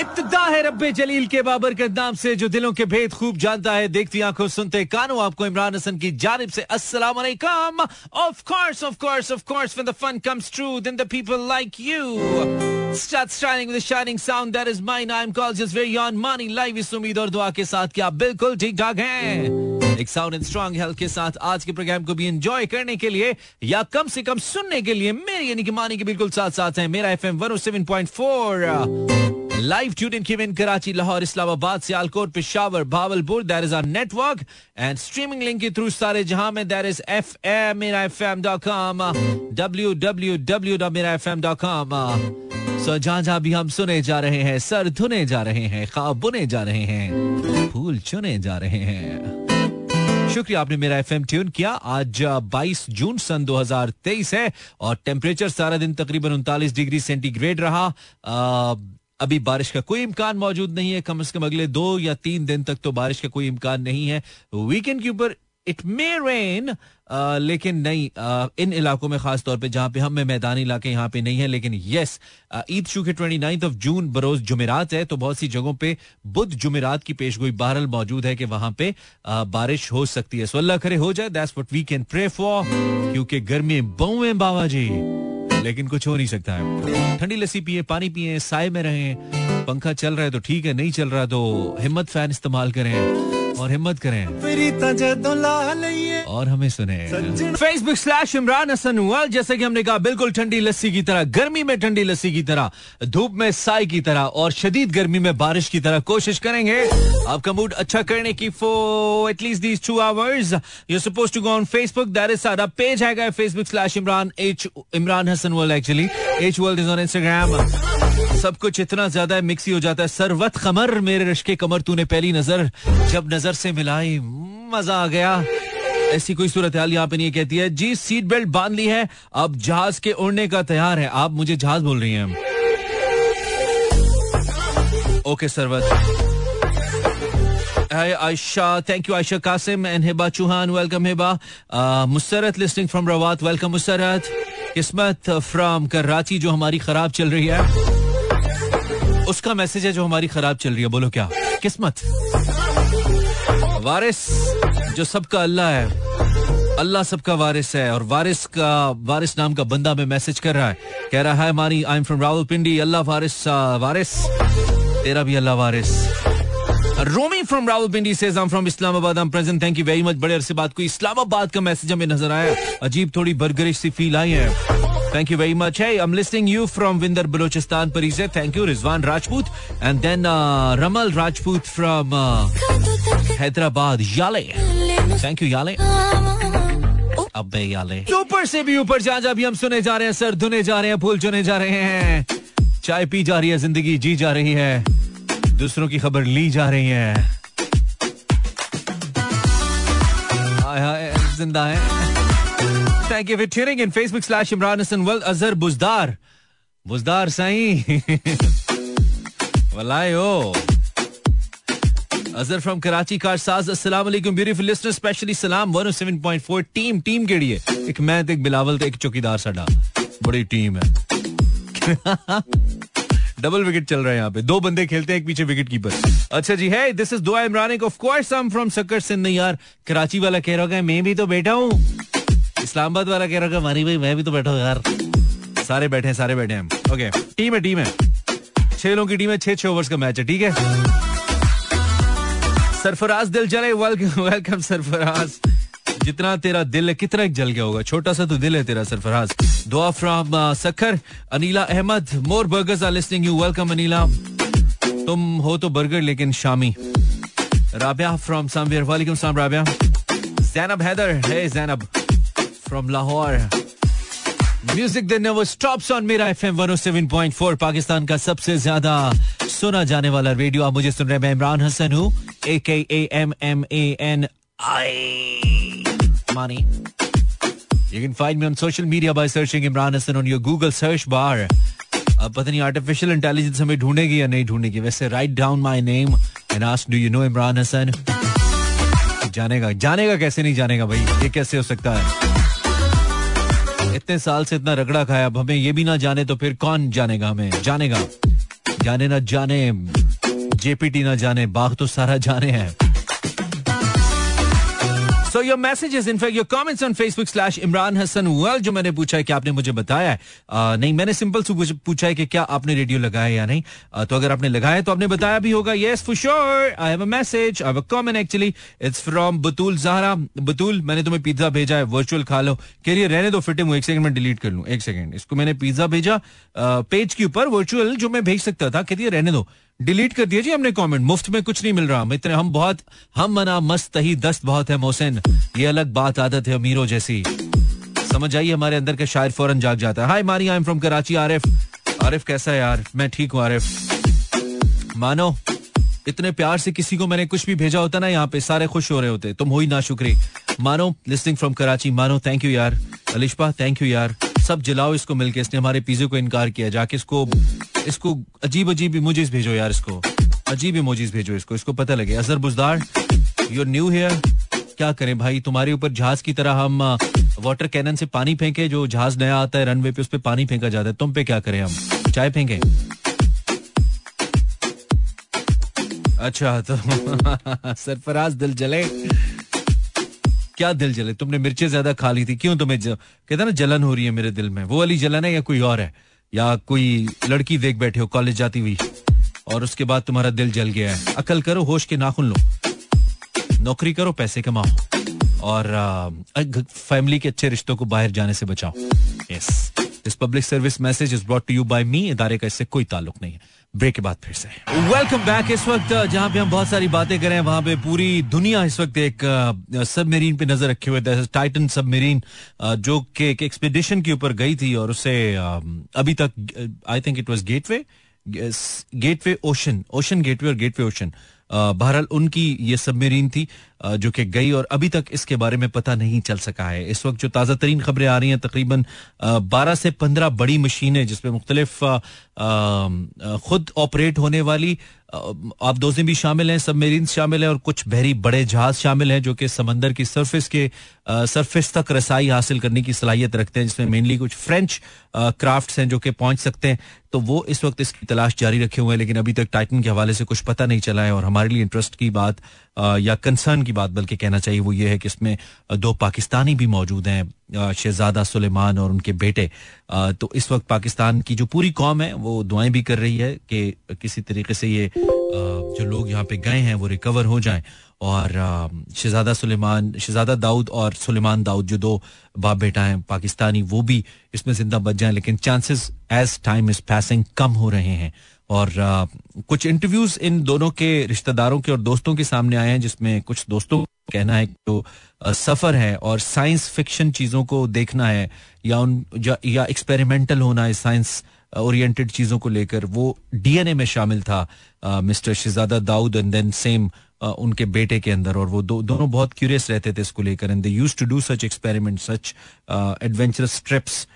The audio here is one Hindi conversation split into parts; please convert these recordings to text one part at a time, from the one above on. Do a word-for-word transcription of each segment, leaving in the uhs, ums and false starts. इब्तिदा है रब्बे जलील के बाबर के नाम से जो दिलों के भेद खूब जानता है। देखती आंखों सुनते कानों आपको इमरान हसन की जानिब से अस्सलाम वालेकुम। Of course of course of course when the fun comes through then the people like you Start shining with a shining sound that is mine. I am called just very on money live इस उम्मीद और दुआ के साथ कि आप बिल्कुल ठीक ठाक हैं। एक साउंड एंड स्ट्रांग हेल्थ के साथ आज के प्रोग्राम को भी एंजॉय करने के लिए या कम से कम सुनने के लिए मेरी यानी कि मानी के बिल्कुल साथ साथ हैं Mera F M one O seven point four live tune in केवन Karachi Lahore Islamabad Sialkot Peshawar Bahawalpur that is our network and streaming link के थ्रू सारे जहां में that is F M Mera F M dot com W W W dot Mera F M dot com. So, जहाँ जहाँ भी हम सुने जा रहे हैं, सर धुने जा रहे हैं, ख्वाब बुने जा रहे हैं, फूल चुने जा रहे हैं। शुक्रिया आपने मेरा एफ एम ट्यून किया। आज बाईस जून सन दो हज़ार तेईस है और टेम्परेचर सारा दिन तकरीबन उनतालीस डिग्री सेंटीग्रेड रहा। आ, अभी बारिश का कोई इम्कान मौजूद नहीं है, कम से कम अगले दो या तीन दिन तक तो बारिश का कोई इम्कान नहीं है। वीकेंड के ऊपर इट मे रेन, लेकिन नहीं इन इलाकों में खासतौर पर जहाँ पे हम में मैदानी इलाके यहाँ पे नहीं है। लेकिन येस ईद चूंकि ट्वेंटी नाइन्थ ऑफ जून बरोज जुमेरात है तो बहुत सी जगहों पे बुध जुमेरात की पेशगोई बहरल मौजूद है कि वहाँ पे बारिश हो सकती है। सो अल्लाह करे हो जाए, that's what we can pray for, क्योंकि गर्मी बहु है बाबा जी, लेकिन कुछ हो नहीं सकता है। ठंडी लस्सी पिए, पानी पिए, साए में रहें, पंखा चल रहा है तो ठीक है, नहीं चल रहा तो हिम्मत फैन इस्तेमाल करें और हिम्मत करें और हमें सुने। Facebook slash Imran Hasan world, जैसे कि हमने कहा बिल्कुल ठंडी लस्सी की तरह, गर्मी में ठंडी लस्सी की तरह, धूप में साय की तरह और शदीद गर्मी में बारिश की तरह कोशिश करेंगे आपका मूड अच्छा करने की for at least these two hours. You are supposed to go on Facebook, that is सारा पेज है Facebook slash Imran H Imran Hasan world, actually H world is on Instagram. सब कुछ इतना ज्यादा है, मिक्सी हो जाता है। सरवत खमर, मेरे रिश्के कमर तूने पहली नजर जब नजर से मिलाई मजा आ गया। ऐसी कोई सूरत हाल यहाँ पे नहीं कहती है जी सीट बेल्ट बांध ली है, अब जहाज के उड़ने का तैयार है। आप मुझे जहाज बोल रही हैं? Okay Sarwat. Hi Ayesha, thank you Ayesha Qasim and Hiba Chauhan, welcome Hiba. Musarrat listening from Rawat, welcome Musarrat. Qismat from Karachi, जो हमारी खराब चल रही है उसका मैसेज है, जो हमारी खराब चल रही है। बोलो क्या किस्मत। वारिस, जो सबका अल्लाह है, अल्लाह सबका वारिस है, और वारिस का वारिस नाम का बंदा में मैसेज कर रहा है, कह रहा है हमारी आई एम फ्रॉम रावलपिंडी, अल्लाह वारिस, वारिस तेरा भी अल्लाह वारिस। Romi from Rawalpindi says I am from Islamabad, I am present, thank you very much. बड़े अरसे बाद कोई इस्लामाबाद का मैसेज हमें नजर आया, अजीब थोड़ी बर्गरिश सी फील आई है। Thank you very much. Hey, I'm listening you from Vindar, Balochistan, Parise. Thank you, Rizwan Rajput. And then uh, Ramal Rajput from uh, Hyderabad, Yale. Thank you, Yale. Abbe Yale. Super से भी ऊपर जहाँ जहाँ भी हम सुने जा रहे हैं, सर धुने जा रहे हैं, फूल चुने जा रहे हैं, चाय पी जा रही है, जिंदगी जी जा रही है, दूसरों की खबर ली जा रही है। हाय हाय जिंदा है। Thank you for tuning in Facebook slash Imran Hassan World. Azhar Buzdar, Buzdar Saeed, Walayo, Azhar from Karachi, Karsaz. Assalamu alaikum, beautiful listeners. Specially salam one oh seven point four team team के लिए एक मैं एक बिलावल तो एक चौकीदार साडा बड़ी टीम है। डबल विकेट चल रहा है यहाँ पे, दो बंदे खेलते हैं, एक पीछे विकेट कीपर। अच्छा जी, है this is Dua Imran of course I am from Sukkur Sindh. यार कराची वाला कह रहा होगा मैं भी तो बैठा हूँ, इस्लामाबाद वाला कह रहा होगा मानी भाई मैं भी तो बैठा हूँ। यार सारे बैठे हैं, सारे बैठे हैं। ओके टीम है, टीम है छह लोगों की टीम है, छह छह ओवर्स का मैच है, ठीक है। सरफराज दिल जले, वेलकम वेलकम सरफराज। जितना तेरा दिल है कितना जल गया होगा, छोटा सा तो दिल है तेरा Sarfaraz. Dua from Sukkur. Anila Ahmed, more burgers are listening you, welcome Anila. तुम हो तो बर्गर लेकिन शामी। राबिया फ्रॉम सामवेयर, वालेकुम सलाम राबिया। जैनब हैदर, हे Zainab From Lahore, music that never stops on Mera F M one oh seven point four, Pakistan का सबसे ज्यादा सुना जाने वाला रेडियो। आप मुझे सुन रहे हैं, मैं इमरान हसन हूँ, A K A M M A N I Mani. You can find me on social media by searching Imran Hassan on your Google search bar. अब पता नहीं आर्टिफिशियल इंटेलिजेंस हमें ढूंढेगी या नहीं ढूंढेगी। वैसे write down my name and ask do you know Imran Hasan, जानेगा जानेगा कैसे नहीं जानेगा भाई, ये कैसे हो सकता है। इतने साल से इतना रगड़ा खाया, अब हमें ये भी ना जाने तो फिर कौन जानेगा, हमें जानेगा। जाने ना जाने जेपीटी ना जाने, बाग तो सारा जाने है. So your messages, in fact, your comments on Facebook slash Imran Hassan. Well, जो मैंने पूछा है कि आपने मुझे बताया है uh, नहीं, मैंने सिंपल से पूछा है कि क्या आपने रेडियो लगाया या नहीं. uh, तो अगर आपने लगाया तो आपने बताया भी होगा. Yes, for sure. I have a message. I have a comment actually. It's from बतूल ज़हरा. बतूल, मैंने तुम्हें पिज्जा भेजा है, वर्चुअल खा लो. कह रही है रहने दो, फिटे मुँह, एक सेकंड में डिलीट कर लूँ, एक सेकंड. इसको मैंने पिज्जा भेजा पेज के ऊपर वर्चुअल जो मैं भेज सकता था. कहती है रहने दो, डिलीट कर दिया जी हमने कमेंट. मुफ्त में कुछ नहीं मिल रहा हम इतने, हम बहुत हम मना मस्त ही दस्त बहुत है मोहसिन. ये अलग बात आदत है अमीरों जैसी, समझ आइए. हमारे अंदर का शायर फौरन जाग जाता है. Hi Mari, I am from Karachi. Arif, Arif कैसा है यार? मैं ठीक हूँ आरिफ. मानो इतने प्यार से किसी को मैंने कुछ भी भेजा होता ना, यहाँ पे सारे खुश हो रहे होते. तुम हो ही ना शुक्री. मानो लिस्टिंग फ्रॉम कराची. मानो थैंक यू यार. अलिशा थैंक यू यार. सब जलाओ इसको मिलके, इसने हमारे पिज्जे को इनकार किया. जाके इसको इसको अजीब अजीब इमोजीज भेजो यार, इसको अजीब इमोजीज भेजो, इसको इसको पता लगे. Azhar Buzdar, you are new here. क्या करें भाई, तुम्हारे ऊपर जहाज की तरह हम वाटर कैनन से पानी फेंके. जो जहाज नया आता है रनवे पे उस पे पानी फेंका जाता है, तुम पे क्या करें हम, चाय फेंके? अच्छा तो सरफराज दिल जले, क्या दिल जले? तुमने मिर्चें ज्यादा खा ली थी, क्यों तुम्हें कहता ना जलन हो रही है मेरे दिल में? वो वाली जलन है या कोई और है? या कोई लड़की देख बैठे हो कॉलेज जाती हुई और उसके बाद तुम्हारा दिल जल गया है? अकल करो, होश के नाखून लो, नौकरी करो, पैसे कमाओ और फैमिली के अच्छे रिश्तों को बाहर जाने से बचाओ. Yes, this public service message is brought to you by me. इदारे का इससे कोई ताल्लुक नहीं है. ब्रेक के बाद फिर से वेलकम बैक. इस वक्त जहाँ पे हम बहुत सारी बातें करें, वहाँ पे पूरी दुनिया इस वक्त एक सबमरीन पे नजर रखे हुए. टाइटन सबमरीन जो के एक एक्सपीडिशन के ऊपर गई थी और उसे अभी तक I think it was gateway gateway ocean ocean gateway और गेटवे ओशन, बहरहाल उनकी ये सबमरीन थी जो कि गई और अभी तक इसके बारे में पता नहीं चल सका है. इस वक्त जो ताज़ा तरीन खबरें आ रही हैं, तकरीबन बारह से पंद्रह बड़ी मशीनें जिसमें मुख्तलिफ खुद ऑपरेट होने वाली आबदोजें भी शामिल हैं, सबमरीन शामिल हैं और कुछ बहरी बड़े जहाज शामिल हैं जो कि समंदर की सरफेस के सरफेस तक रसाई हासिल करने की सलाहियत रखते हैं, जिसमें मेनली कुछ फ्रेंच क्राफ्ट्स हैं जो कि पहुंच सकते हैं. तो वो इस वक्त इसकी तलाश जारी रखे हुए हैं, लेकिन अभी तक टाइटन के हवाले से कुछ पता नहीं चला है. और हमारे लिए इंटरेस्ट की बात या कंसर्न की बात बल्कि कहना चाहिए वो ये है कि इसमें दो पाकिस्तानी भी मौजूद हैं, शहजादा सुलेमान और उनके बेटे. तो इस वक्त पाकिस्तान की जो पूरी कौम है वो दुआएं भी कर रही है कि किसी तरीके से ये जो लोग यहाँ पे गए हैं वो रिकवर हो जाएं. और शहजादा सुलेमान, शहजादा दाऊद और सुलेमान दाऊद जो दो बाप बेटा हैं पाकिस्तानी, वो भी इसमें जिंदा बच जाएं. लेकिन chances as time is passing कम हो रहे हैं. और आ, कुछ इंटरव्यूज इन दोनों के रिश्तेदारों के और दोस्तों के सामने आए हैं, जिसमें कुछ दोस्तों का कहना है कि जो तो सफ़र है और साइंस फिक्शन चीज़ों को देखना है या उन या, या एक्सपेरिमेंटल होना है साइंस ओरिएंटेड चीज़ों को लेकर, वो डीएनए में शामिल था आ, mister Shahzada Dawood and then same उनके बेटे के अंदर. और वो दो, दोनों बहुत क्यूरियस रहते थे इसको लेकर and they used to do such experiment, such adventurous trips.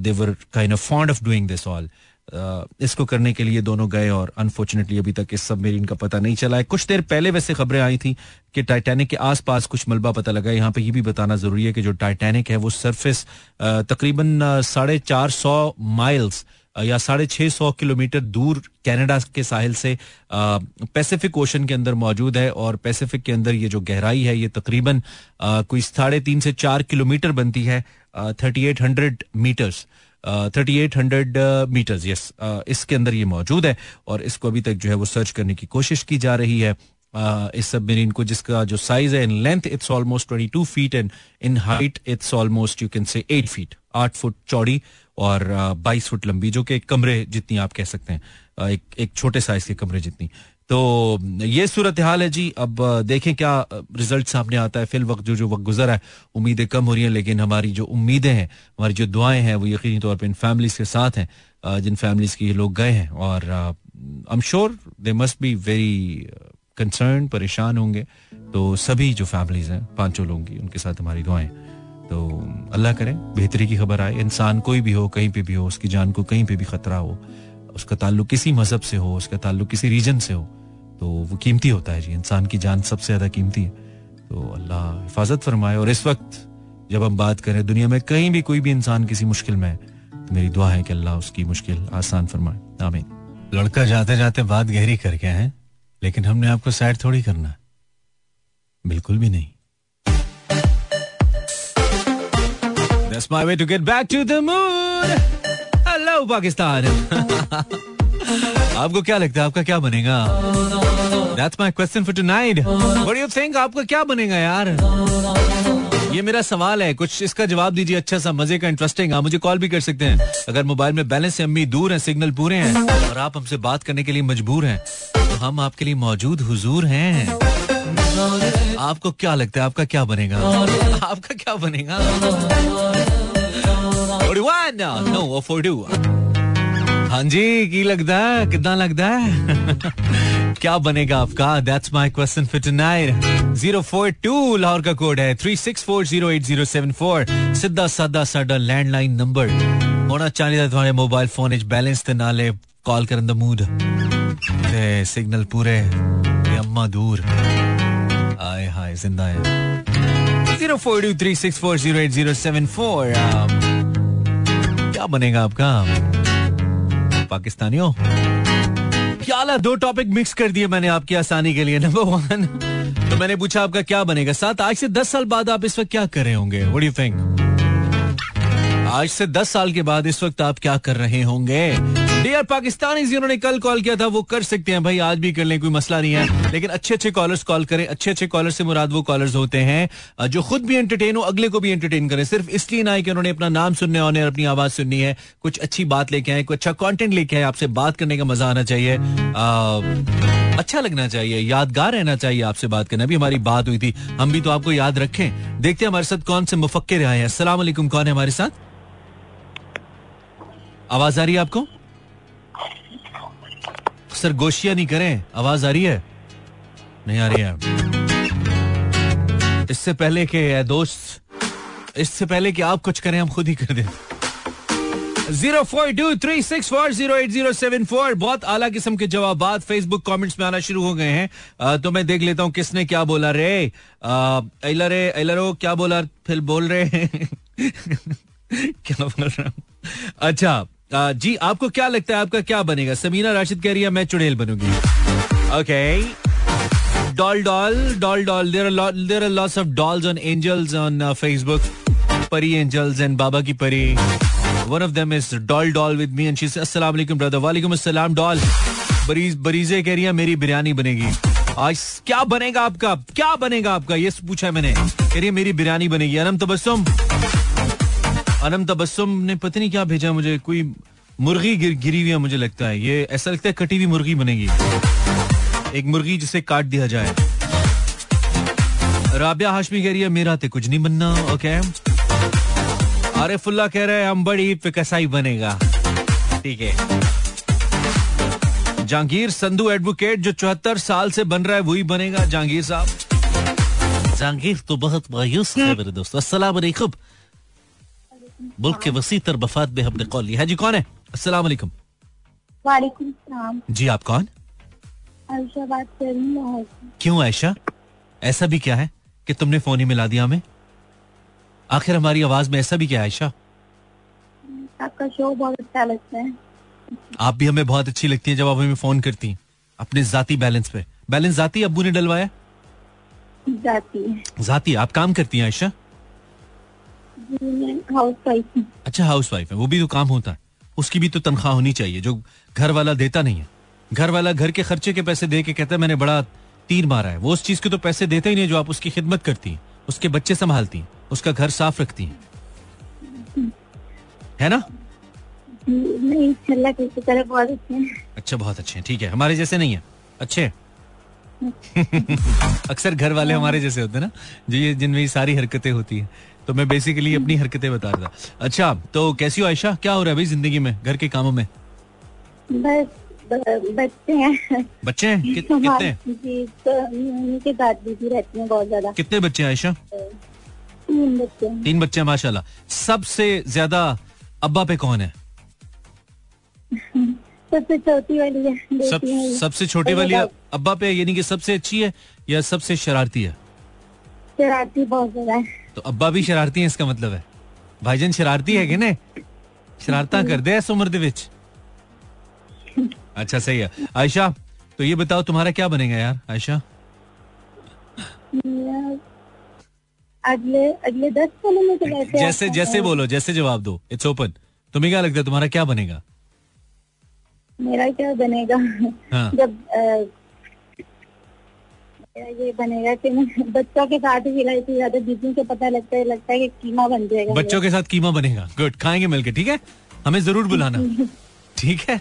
They were kind of fond of doing this all. Uh, इसको करने के लिए दोनों गए और अनफॉर्चुनेटली अभी तक इस सबमरीन का पता नहीं चला है. कुछ देर पहले वैसे खबरें आई थी कि टाइटैनिक के आसपास कुछ मलबा पता लगा है. यहाँ पे ये भी बताना जरूरी है कि जो टाइटैनिक है वो सरफेस तकरीबन साढ़े चार सौ माइल्स या साढ़े छः सौ किलोमीटर दूर कनाडा के साहिल से पैसिफिक ओशन के अंदर मौजूद है. और पैसिफिक के अंदर ये जो गहराई है ये तकरीबन कोई साढ़े तीन से चार किलोमीटर बनती है, thirty eight hundred metres thirty eight hundred metres yes, इसके अंदर ये मौजूद है. और इसको अभी तक जो है वो सर्च करने की कोशिश की जा रही है uh, इस सबमरीन को, जिसका जो साइज है in length it's almost twenty two feet and in height it's almost you can say eight feet आठ फुट चौड़ी और बाईस uh, फुट लंबी, जो कि कमरे जितनी आप कह सकते हैं, uh, एक एक छोटे साइज के कमरे जितनी. तो ये सूरत हाल है जी. अब देखें क्या रिजल्ट सामने आता है. फिल वक्त जो जो वक्त गुजरा है, उम्मीदें कम हो रही हैं, लेकिन हमारी जो उम्मीदें हैं, हमारी जो दुआएं हैं, वो यकीनी तौर पे इन फैमिलीज़ के साथ हैं जिन फैमिलीज़ के ये लोग गए हैं. और I am sure they must be very concern, परेशान होंगे. तो सभी जो फैमिलीज़ हैं पाँचों लोगों की, उनके साथ हमारी दुआएं. तो अल्लाह करे बेहतरी की खबर आए. इंसान कोई भी हो, कहीं पर भी हो, उसकी जान को कहीं पर भी ख़तरा हो, उसका ताल्लुक किसी मजहब से हो, उसका ताल्लुक किसी रीजन से हो, तो वो कीमती होता है जी. इंसान की जान सबसे ज़्यादा कीमती है. तो अल्लाह हिफाजत फरमाए. और इस वक्त जब हम बात करें दुनिया में कहीं भी कोई भी इंसान किसी मुश्किल में है, तो मेरी दुआ है कि अल्लाह उसकी मुश्किल आसान फरमाए. आमीन. लड़का जाते जाते बात गहरी करके है, लेकिन हमने आपको सैड थोड़ी करना, बिल्कुल भी नहीं. That's my way to get back to the moon. Hello Pakistan. आपको क्या लगता है आपका क्या बनेगा? That's my question for tonight. What do you think? आपका क्या बनेगा यार? ये मेरा सवाल है, कुछ इसका जवाब दीजिए. अच्छा सा मजे का, इंटरेस्टिंग. आप मुझे कॉल भी कर सकते हैं अगर मोबाइल में बैलेंस से अम्मी दूर है, सिग्नल पूरे हैं और आप हमसे बात करने के लिए मजबूर हैं, तो हम आपके लिए मौजूद हुजूर हैं. आपको क्या लगता है आपका क्या बनेगा? आपका क्या बनेगा? No, हाँ जी, की लगता है कितना लगता है क्या बनेगा आपका? That's my question for tonight. Zero four two Lahore का कोड है, three six four zero eight zero seven four. सीधा सादा साडा लैंडलाइन नंबर होना चाहिए. तुम्हारे मोबाइल फोन इच बैलेंस ते नाले कॉल करन दा मूड ते सिग्नल पूरे ते अम्मा दूर. आए हाय जिंदा है. Zero four two three six four zero eight zero seven four. क्या बनेगा आपका पाकिस्तानियों? याला दो टॉपिक मिक्स कर दिए मैंने आपकी आसानी के लिए. नंबर वन तो मैंने पूछा आपका क्या बनेगा साथ, आज से दस साल बाद आप इस वक्त क्या कर रहे होंगे? What do you think? आज से दस साल के बाद इस वक्त आप क्या कर रहे होंगे? डियर पाकिस्तानी, जिन्होंने कल कॉल किया था वो कर सकते हैं भाई, आज भी कर लें, कोई मसला नहीं है. लेकिन अच्छे अच्छे कॉलर्स कॉल करें. अच्छे अच्छे कॉलर से मुराद वो कॉलर्स होते हैं जो खुद भी एंटरटेन हो, अगले को भी एंटरटेन करें. सिर्फ इसलिए ना है कि उन्होंने अपना नाम सुनने और अपनी आवाज सुननी है. कुछ अच्छी बात लेके आए, कुछ अच्छा कॉन्टेंट लेके आए. आपसे बात करने का मजा आना चाहिए, आ, अच्छा लगना चाहिए, यादगार रहना चाहिए आपसे बात करना. अभी हमारी बात हुई थी, हम भी तो आपको याद रखें. देखते हैं हमारे साथ कौन से मुफक्किर आए हैं. अस्सलाम वालेकुम, कौन है हमारे साथ? आवाज आ रही है आपको? सर गोशिया नहीं करें. आवाज आ रही है? नहीं आ रही है. इससे पहले के दोस्त, इससे पहले कि आप कुछ करें, हम खुद ही कर दें. Zero four two three six four zero eight zero seven four. बहुत आला किस्म के जवाबात फेसबुक कमेंट्स में आना शुरू हो गए हैं. आ, तो मैं देख लेता हूँ किसने क्या बोला रे. अला रे अलो क्या बोला, फिर बोल रहे हैं. क्या बोल रहा हूँ? अच्छा जी, आपको क्या लगता है आपका क्या बनेगा? समीना राशिद कह रही है मैं चुड़ैल बनूंगी. Okay. Doll doll doll doll there are lots of dolls on angels on Facebook. परी एंजल्स एंड बाबा की परी. One of them is doll doll with me and she says अस्सलाम वालेकुम ब्रदर. वालेकुम अस्सलाम डॉल. बरीज बरीजे कह रही है मेरी बिरयानी बनेगी. आज क्या बनेगा आपका? क्या बनेगा आपका ये पूछा है मैंने. कह रही है मेरी बिरयानी बनेगी. अनम तबस्सुम अनम तबस्सुम ने पता नहीं क्या भेजा मुझे. कोई मुर्गी गिर, गिरी हुई है मुझे लगता है. ये ऐसा लगता है कटी हुई मुर्गी बनेगी, एक मुर्गी जिसे काट दिया जाए. राबिया हाशमी कह रही है मेरा तो कुछ नहीं बनना. ओके. आरिफुल्ला कह रहा है हम बड़ी पे कसाई बनेगा. ठीक है. जहांगीर संधू एडवोकेट जो चौहत्तर साल से बन रहा है वही बनेगा. जहांगीर साहब जहांगीर तो बहुत मायूस है मेरे दोस्त. अस्सलाम वालेकुम. मुल्क के वसी तर बफात में हमने कॉल लिया है. जी कौन है? अस्सलाम वालेकुम. वालेकुम सलाम. जी आप कौन? आयशा बात कर रही हूं. क्यों आयशा, ऐसा भी क्या है कि तुमने फोन ही मिला दिया हमें? आखिर हमारी आवाज में ऐसा भी क्या है आयशा? आपका शो बहुत अच्छा लगता है. आप भी हमें बहुत अच्छी लगती है जब आप हमें फोन करती हैं. अपने जाती बैलेंस पे, बैलेंस जाती अब्बू ने डलवाया. जाती जाती आप काम करती हैं आयशा? हाउसवाइफ. अच्छा हाउसवाइफ है, वो भी तो काम होता है, उसकी भी तो तनख्वाह होनी चाहिए जो घर वाला देता नहीं है. घर वाला घर के खर्चे के पैसे दे के कहता है मैंने बड़ा तीर मारा है, वो उस चीज के तो पैसे देता ही नहीं जो आप उसकी खिदमत करती हैं, उसके बच्चे संभालती हैं, उसका घर साफ रखती हैं, है ना? नहीं, बहुत अच्छे हैं. अच्छा बहुत अच्छे हैं, ठीक है. हमारे जैसे नहीं है, अच्छे हैं. अक्सर घर वाले हमारे जैसे होते हैं ना, जो ये जिनमें ये सारी हरकतें होती हैं. तो मैं बेसिकली अपनी हरकतें बता रहा था. अच्छा तो कैसी हो आयशा, क्या हो रहा है भाई जिंदगी में, घर के कामों में? बस बच्चे हैं. बच्चे हैं? कित, कितने? जी उनके साथ बिजी रहती हैं बहुत ज्यादा. कितने बच्चे हैं आयशा? तीन बच्चे. तीन बच्चे हैं माशाल्लाह. सबसे ज्यादा अब्बा पे कौन है? सबसे छोटी वाली है. सब, सबसे छोटी वाली अब्बा पे, यानी कि सबसे अच्छी है या सबसे शरारती है? शरारती बहुत ज्यादा है. तो अब्बा भी शरारती हैं, इसका मतलब है भाईजान शरारती है कि नहीं? शरारता करते हैं इस उम्र दे विच? अच्छा सही है। आयशा तो ये बताओ तुम्हारा क्या बनेगा यार आयशा? अगले अगले दस सालों में तो जैसे जैसे, जैसे बोलो जैसे जवाब दो, इट्स ओपन। तुम्हें क्या लगता है तुम्हारा क्या बनेगा? मेरा क्या बनेगा? हाँ. जब मेरा ये बनेगा कि मैं बच्चों के साथ ही ज्यादा बिजी से पता लगता है लगता है कि कीमा बन जाएगा। बच्चों के साथ कीमा बनेगा, गुड, खाएंगे मिलके, ठीक है, हमें जरूर बुलाना, ठीक है।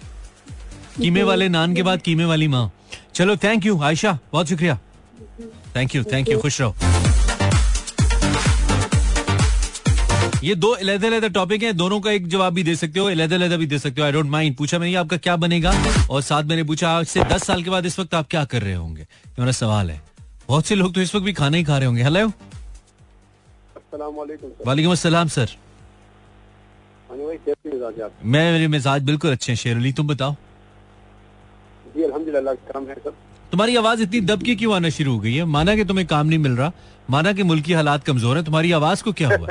कीमे वाले नान के बाद कीमे वाली माँ। चलो थैंक यू आयशा, बहुत शुक्रिया, थैंक यू थैंक यू, खुश रहो। ये दो अलग अलग टॉपिक हैं, दोनों का एक जवाब भी दे सकते हो, अलग अलग भी दे सकते हो, आई डोंट माइंड। पूछा मैंने आपका क्या बनेगा और साथ मैंने पूछा आज से दस साल के बाद इस वक्त आप क्या कर रहे होंगे, मेरा सवाल है। बहुत से लोग तो इस वक्त भी खाना ही खा रहे होंगे। हेलो, वालेकुम अस्सलाम सर। मैं मेरे मिजाज बिल्कुल अच्छे हैं शेर अली, तुम बताओ। जी अल्हम्दुलिल्लाह काम है सर। तुम्हारी आवाज इतनी दब के क्यों आना शुरू हो गई है? माना कि तुम्हें काम नहीं मिल रहा, माना कि मुल्की हालात कमजोर है, तुम्हारी आवाज को क्या हुआ?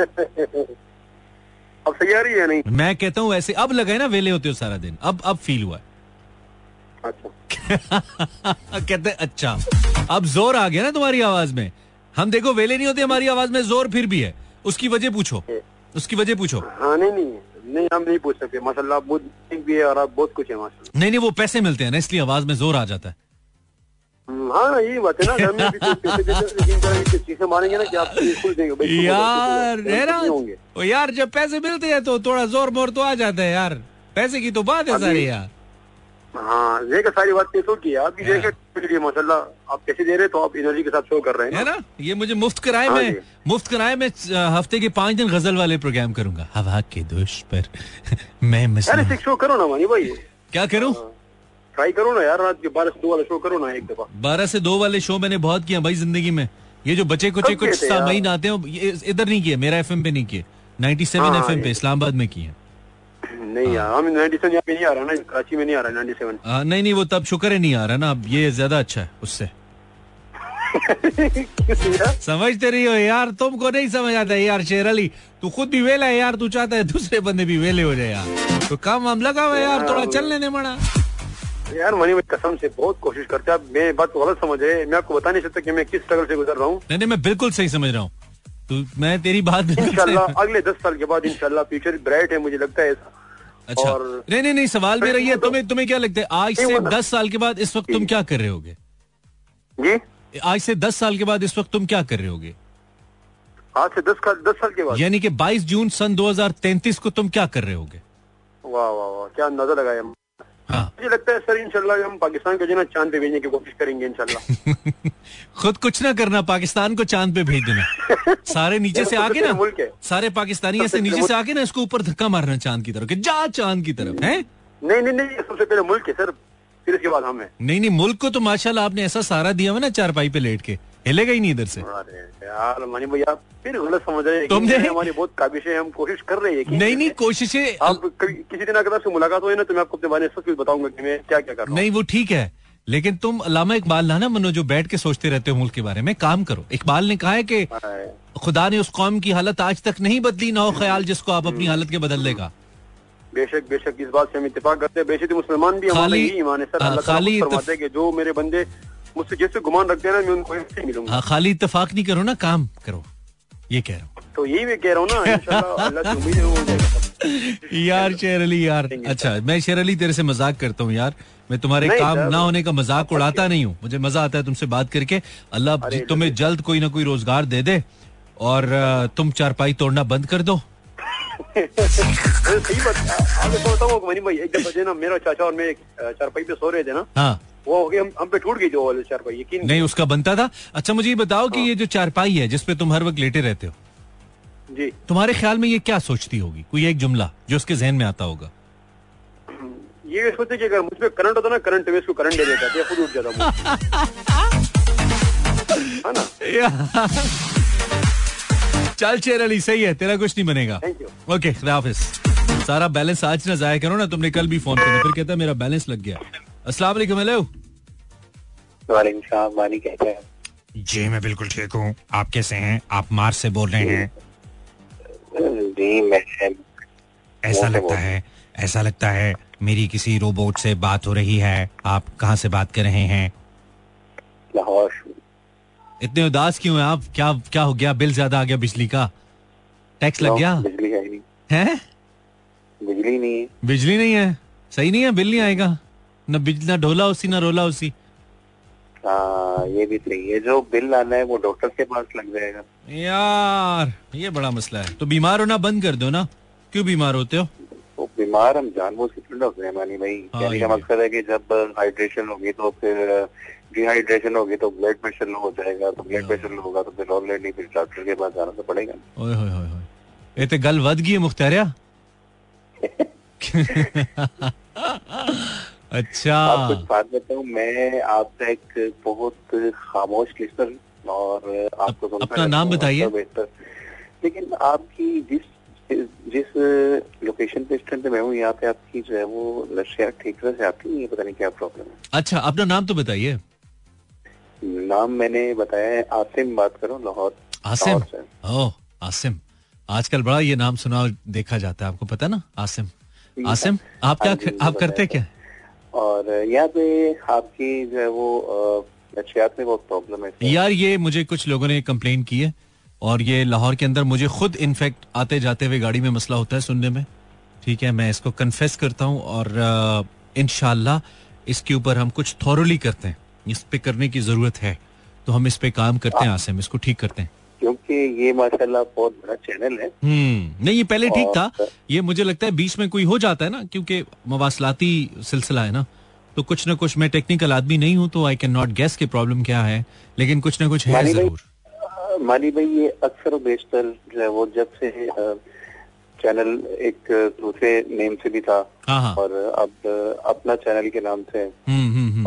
अब सही आ रही है? नहीं मैं कहता हूँ ऐसे अब लगा है ना, वेले होते हो सारा दिन, अब अब फील हुआ। अच्छा कहते अच्छा अब जोर आ गया ना तुम्हारी आवाज में। हम देखो वेले नहीं होते, हमारी आवाज में जोर फिर भी है। उसकी वजह पूछो, उसकी वजह पूछो। हाँ नहीं नहीं नहीं हम नहीं पूछ सकते, माशाल्लाह बहुत भी है और आप बहुत कुछ है माशाल्लाह। नहीं नहीं वो पैसे मिलते हैं ना इसलिए आवाज में जोर आ जाता है। हाँ यही बात है ना, घर में भी कुछ पैसे चीजें मारेंगे ना कि आप स्कूल देंगे भाई यार है ना, ओ यार जब पैसे मिलते हैं तो थोड़ा जोर मोर तो आ जाता है यार, पैसे की तो बात है सारी यार। हाँ देखा सारी बात पैसों की, आप भी देखे माशाल्लाह आप कैसे दे रहे तो आप एनर्जी के साथ शो कर रहे हैं है ना। ये मुझे मुफ्त कराए में मुफ्त कराए में हफ्ते के पाँच दिन गजल वाले प्रोग्राम करूंगा, हवा के दोष पर मैं मिसाल शो करो ना मानी भाई। क्या करूं? ट्राई करो ना यार, आज के बारह से दो वाले शो करो ना एक दफा। बारह से दो वाले शो मैंने बहुत किया भाई जिंदगी में। ये जो बचे कुछ कुछ सामीन आते हैं इधर नहीं किए, मेरा एफएम पे नहीं किए, नाइन्टी सेवन एफ एम पे इस्लामाबाद में किए। नहीं यार हम नाइन्टी सेवन यहाँ पे नहीं आ रहा ना, कराची में नहीं आ रहा नाइन्टी सेवन। आ, नहीं नहीं वो तब शुक्र है नहीं आ रहा ना, अब ये ज्यादा अच्छा है उससे। समझते रही हो यार, तुमको नहीं समझ आता यार शेर अली, तू खुद भी वेला है यार, तू चाहता है दूसरे बंदे भी वेले हो जाए यार, तो काम हम लगा हुआ यार, थोड़ा चलने नहीं मना यार। मनी भाई कसम से बहुत कोशिश करते हैं, आप मेरी बात को गलत समझ रहे हैं, मैं आपको बता नहीं सकता कि मैं किस स्ट्रगल से गुजर रहा हूँ। नहीं नहीं मैं बिल्कुल सही समझ रहा हूँ, मैं तेरी बात इंशाल्लाह अगले दस साल के बाद इंशाल्लाह फ्यूचर ब्राइट है मुझे लगता है ऐसा। अच्छा और... नहीं नहीं नहीं सवाल मेरा ये है, तुम्हें तुम्हें क्या लगता है आज से दस साल के बाद इस वक्त तुम क्या कर रहे होगे? जी आज से दस साल के बाद इस वक्त तुम क्या कर रहे होगे? आज से दस दस साल के बाद यानी कि बाईस जून सन दो हजार तैंतीस को तुम क्या कर रहे होगे? वाह वाह वाह क्या अंदाजा लगाया। हाँ मुझे लगता है सर इंशाल्लाह हम पाकिस्तान को जो ना चांद पे भेजने की कोशिश करेंगे इंशाल्लाह। खुद कुछ ना करना, पाकिस्तान को चांद पे भेज देना, सारे नीचे से आके ना, सारे पाकिस्तानी ऐसे नीचे से आके ना इसको ऊपर धक्का मारना चांद की तरफ, जा चांद की तरफ है। नहीं नहीं नहीं सबसे पहले मुल्क है सर, फिर इसके बाद हम है। नहीं नहीं मुल्क को तो माशाल्लाह आपने ऐसा सारा दिया हुआ ना, चारपाई पे लेट के हिलेगा ही नहीं इधर से यार। मानी भाई आप फिर गलत समझ रहे हैं, तुमने हमारी बहुत काबिशें, हम कोशिश कर रहे हैं। नहीं नहीं कोशिशें, आप किसी दिन अगर आपसे मुलाकात हो ना तो मैं आपको अपने बारे में सब कुछ बताऊंगा कि मैं क्या क्या कर रहा हूं। नहीं वो ठीक है, लेकिन तुम अल्लामा इकबाल ना मनो जो बैठ के सोचते रहते हो मुल्क के बारे में, काम करो। इकबाल ने कहा है कि खुदा ने उस कौम की हालत आज तक नहीं बदली, ना हो ख्याल जिसको आप अपनी हालत के बदल देगा। बेशक बेशक इस बात से हम इत्तेफाक करते हैं, बेशक मुसलमान भी हमारे ही ईमान है सर, अल्लाह ताला फरमाते हैं कि जो मेरे बंदे मुझसे जैसे गुमान रखते हैं ना मैं उनको ऐसे ही मिलूंगा। खाली इत्तेफाक नहीं करो ना, काम करो, ये कह रहा हूँ। तो यही मैं कह रहा हूँ ना इंशाल्लाह अल्लाह तुम्हें हो जाएगा यार शेर अली यार। अच्छा मैं शेर अली तेरे से मजाक करता हूँ यार, मैं तुम्हारे काम ना होने का मजाक उड़ाता नहीं हूँ, मुझे मजा आता है तुमसे बात करके। अल्लाह तुम्हें जल्द कोई ना कोई रोजगार दे दे और तुम चारपाई तोड़ना बंद कर दो। सही बात है ना, मेरा चाचा और मैं चारपाई पे सो रहे थे ना, हाँ वो हो गई हम, हम पे टूट गई जो चारपाई, यकीन नहीं उसका बनता था। अच्छा मुझे ये बताओ कि ये जो चारपाई है जिसपे तुम हर वक्त लेटे रहते हो जी, तुम्हारे ख्याल में ये क्या सोचती होगी? कोई एक जुमला जो उसके जहन में आता होगा। ये सोचते कि अगर मुझ पे करंट होता ना, करंट वेव्स को करंट दे देता, खुद उठ जाता। चल शेर अली सही है, तेरा कुछ नहीं बनेगा, ओके खुदा हाफिज़। सारा बैलेंस आज ना जाया करो ना, तुमने कल भी फोन किया फिर कहता है मेरा बैलेंस लग गया। अस्सलाम वालेकुम। हेलो वालेकुम सलाम, वानी कैसे हैं? जी मैं बिल्कुल ठीक हूँ, आप कैसे हैं? आप मार्स से बोल रहे हैं? जी मैं ऐसा लगता है, ऐसा लगता है मेरी किसी रोबोट से बात हो रही है, आप कहाँ से बात कर रहे हैं? लाहौर। इतने उदास क्यों हैं आप? क्या क्या हो गया? बिल ज्यादा आ गया? बिजली का टैक्स लग गया? बिजली है नहीं है? बिजली नहीं है। बिजली नहीं है? सही नहीं है, बिल नहीं आएगा ना, बिजली ढोला उसी ना रोला उसी। आ, ये भी सही है, जो बिल आना है वो डॉक्टर के पास लग जाएगा। यार ये बड़ा मसला है। तो बीमार होना बंद कर दो ना, क्यों बीमार होते हो? तो बीमार हम जानबूझ के थोड़ी होते हैं मानी भाई। कहने का मकसद है कि जब हाइड्रेशन होगी तो फिर डिहाइड्रेशन होगी तो ब्लड प्रेशर लो हो जाएगा, तो ब्लड प्रेशर लो होगा तो फिर ऑलरेडी फिर डॉक्टर के पास जाना तो पड़ेगा। ओए होए होए होए, ये तो गल वध गई है मुख्तारिया। अच्छा आप कुछ बात बताऊं, मैं आपका एक बहुत खामोश लिस्टर और आपको अप, अपना नाम बताइए, लेकिन आपकी जिस जिस लोकेशन पे स्टैंड पे मैं हूँ यहाँ पे आपकी जो है वो रशिया ठीक तरह से आपकी ये पता नहीं क्या प्रॉब्लम है। अच्छा अपना नाम तो बताइए। नाम मैंने बताया है, आसिम बात करो, लाहौर। आसिम, ओह आसिम, आजकल बड़ा ये नाम सुना देखा जाता है, आपको पता ना आसिम। आसिम आप क्या आप करते क्या? और यहाँ पे आपकी जो है वो नशियात में बहुत प्रॉब्लम है यार। ये मुझे कुछ लोगों ने कंप्लेन की है और ये लाहौर के अंदर मुझे खुद इनफेक्ट आते जाते हुए गाड़ी में मसला होता है सुनने में। ठीक है, मैं इसको कन्फेस करता हूँ और इंशाल्लाह इसके ऊपर हम कुछ थॉरली करते हैं, इस पे करने की जरूरत है तो हम इस पे काम करते हैं आसिम, इसको ठीक करते हैं क्योंकि ये माशाल्लाह बहुत बड़ा चैनल है। हम्म, नहीं ये पहले ठीक था, ये मुझे लगता है बीच में कोई हो जाता है ना क्योंकि मवासलाती सिलसिला है ना, तो कुछ ना कुछ, मैं टेक्निकल आदमी नहीं हूँ तो आई कैन नॉट गेस कि प्रॉब्लम क्या है, लेकिन कुछ ना कुछ है जरूर। मानी भाई ये अक्सर बेशतर जो है वो जब से चैनल एक दूसरे नेम से भी था और अब अपना चैनल के नाम से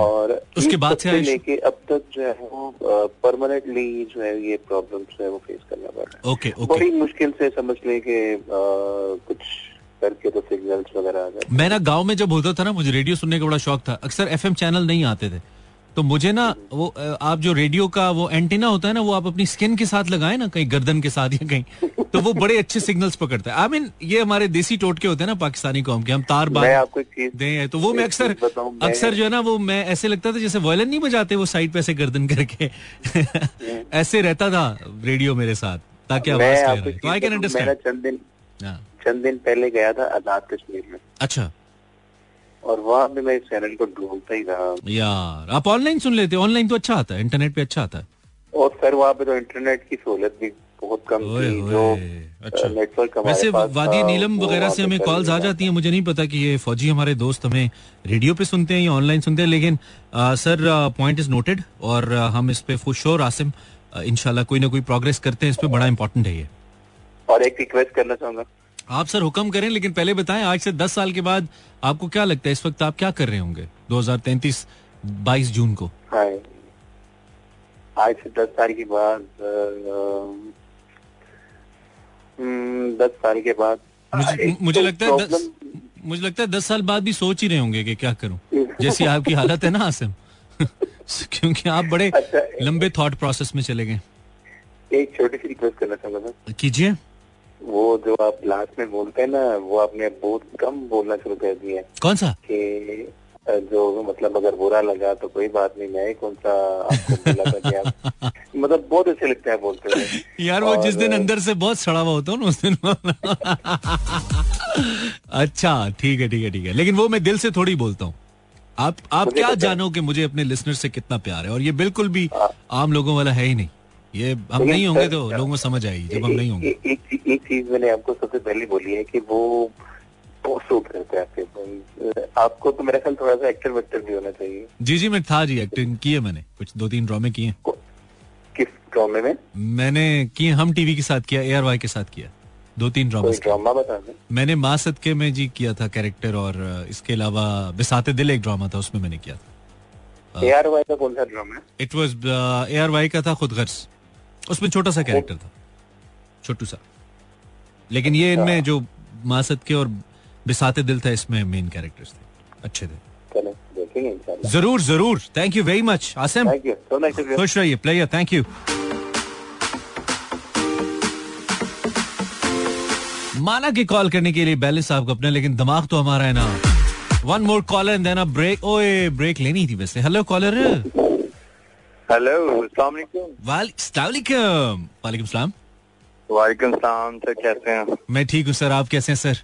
और उसके बाद से लेके अब तक जो है वो परमानेंटली जो है ये प्रॉब्लम जो है वो फेस करना पड़ रहा है। ओके ओके, बड़ी मुश्किल से समझ लें कि कुछ करके तो सिग्नल्स वगैरह आ जाए। मैं ना गाँव में जब होता था ना, मुझे रेडियो सुनने का बड़ा शौक था, अक्सर एफ एम चैनल नहीं आते थे तो मुझे ना वो आप जो रेडियो का वो एंटीना होता है ना वो आप अपनी स्किन के साथ लगाएं ना, कहीं गर्दन के साथ या कहीं, तो वो बड़े अच्छे सिग्नल्स पकड़ता है। आई मीन ये हमारे देसी टोटके होते हैं ना पाकिस्तानी कौम के, हम तार बात दें तो वो मैं अक्सर अक्सर जो है ना वो मैं ऐसे लगता था जैसे वायलिन नहीं बजाते वो साइड पे ऐसे गर्दन करके ऐसे रहता था रेडियो मेरे साथ ताकि आवाज क्लियर हो। तो आई कैन अंडरस्टैंड। चंद दिन चंद दिन पहले गया था आजाद कश्मीर में। अच्छा, और वहाँ पे मैं इस चैनल को ढूंढता ही रहा। यार आप ऑनलाइन सुन लेते हो? ऑनलाइन तो अच्छा आता है, इंटरनेट पे अच्छा आता है। और सर वहाँ पे तो इंटरनेट की सहूलत भी बहुत कम थी, जो अच्छा नेटवर्क हमारे वैसे पास वादी नीलम वगैरह से हमें कॉल्स आ जाती हैं। मुझे नहीं पता कि ये फौजी हमारे दोस्त हमें रेडियो पे सुनते हैं या ऑनलाइन सुनते हैं, लेकिन आ, सर पॉइंट इज नोटेड और आ, हम इस पे फुशोर आसिम इंशाल्लाह कोई ना कोई प्रोग्रेस करते हैं, इस पे बड़ा इम्पोर्टेंट है ये। और एक रिक्वेस्ट करना चाहूँगा, आप सर हुक्म करें लेकिन पहले बताएं आज से दस साल के बाद आपको क्या लगता है इस वक्त आप क्या कर रहे होंगे दो हज़ार तैंतीस बाईस जून को? हाँ, आज से दस साल के बाद दस साल के बाद मुझे, मुझे तो लगता है दस, मुझे लगता है दस साल बाद भी सोच ही रहे होंगे कि क्या करूं जैसी आपकी हालत है ना आसिम क्योंकि आप बड़े अच्छा, लंबे थॉट प्रोसेस में चले गए। एक छोटी सी रिक्वेस्ट करना चाहूंगा, कीजिए। वो जो आप लास्ट में बोलते हैं ना वो आपने बहुत कम बोलना शुरू कर दिया। कौन सा? कि जो मतलब अगर बुरा लगा तो कोई बात नहीं, मैं कौन सा आपको बुरा लगा आप, मतलब बहुत अच्छे लगते हैं बोलते हुए यार। और, वो जिस दिन अंदर से बहुत सड़ा हुआ होता हूँ ना उस दिन अच्छा ठीक है ठीक है ठीक है, लेकिन वो मैं दिल से थोड़ी बोलता हूँ। आप आप क्या जानो कि मुझे अपने लिसनर से कितना प्यार है और ये बिल्कुल भी आम लोगों वाला है ही नहीं, ये हम नहीं होंगे तो लोगों को समझ आएगी जब हम नहीं होंगे। एक चीज मैंने आपको सबसे पहले बोली है कि वो बहुत सूट करता है आपको, तो मेरा ख्याल थोड़ा सा एक्टर वेक्टर भी होना चाहिए। जी जी मैं था जी, एक्टिंग की है मैंने, कुछ दो तीन ड्रामे किए। किस ड्रामे में? मैंने किए हम टीवी के साथ किया, ए आर वाई के साथ किया दो तीन ड्रामा। ड्रामा बता दें। मैंने माँ सदके में जी किया था कैरेक्टर और इसके अलावा बिसाते दिल एक ड्रामा था उसमें मैंने किया था। ए आर वाई का कौन सा drama? It was A R Y का था खुदगर्ज, उसमें छोटा सा कैरेक्टर था, छोटू सा, लेकिन ये इनमें जो मासद के और बिसाते दिल था इसमें मेन कैरेक्टर्स थे, अच्छे थे। चलो देखेंगे इंशाल्लाह। जरूर जरूर, thank you very much Asim, खुश रहिए प्लेयर, थैंक यू। माना कि कॉल करने के लिए बैलेंस आपको अपना, लेकिन दिमाग तो हमारा है ना One more caller and then a break. ओए break लेनी थी वैसे. Hello caller. Hello. Assalamualaikum. वाल Assalamualaikum. वालेकुम सलाम. वालेकुम सलाम सर, कैसे हैं? मैं ठीक हूँ सर, आप कैसे हैं सर?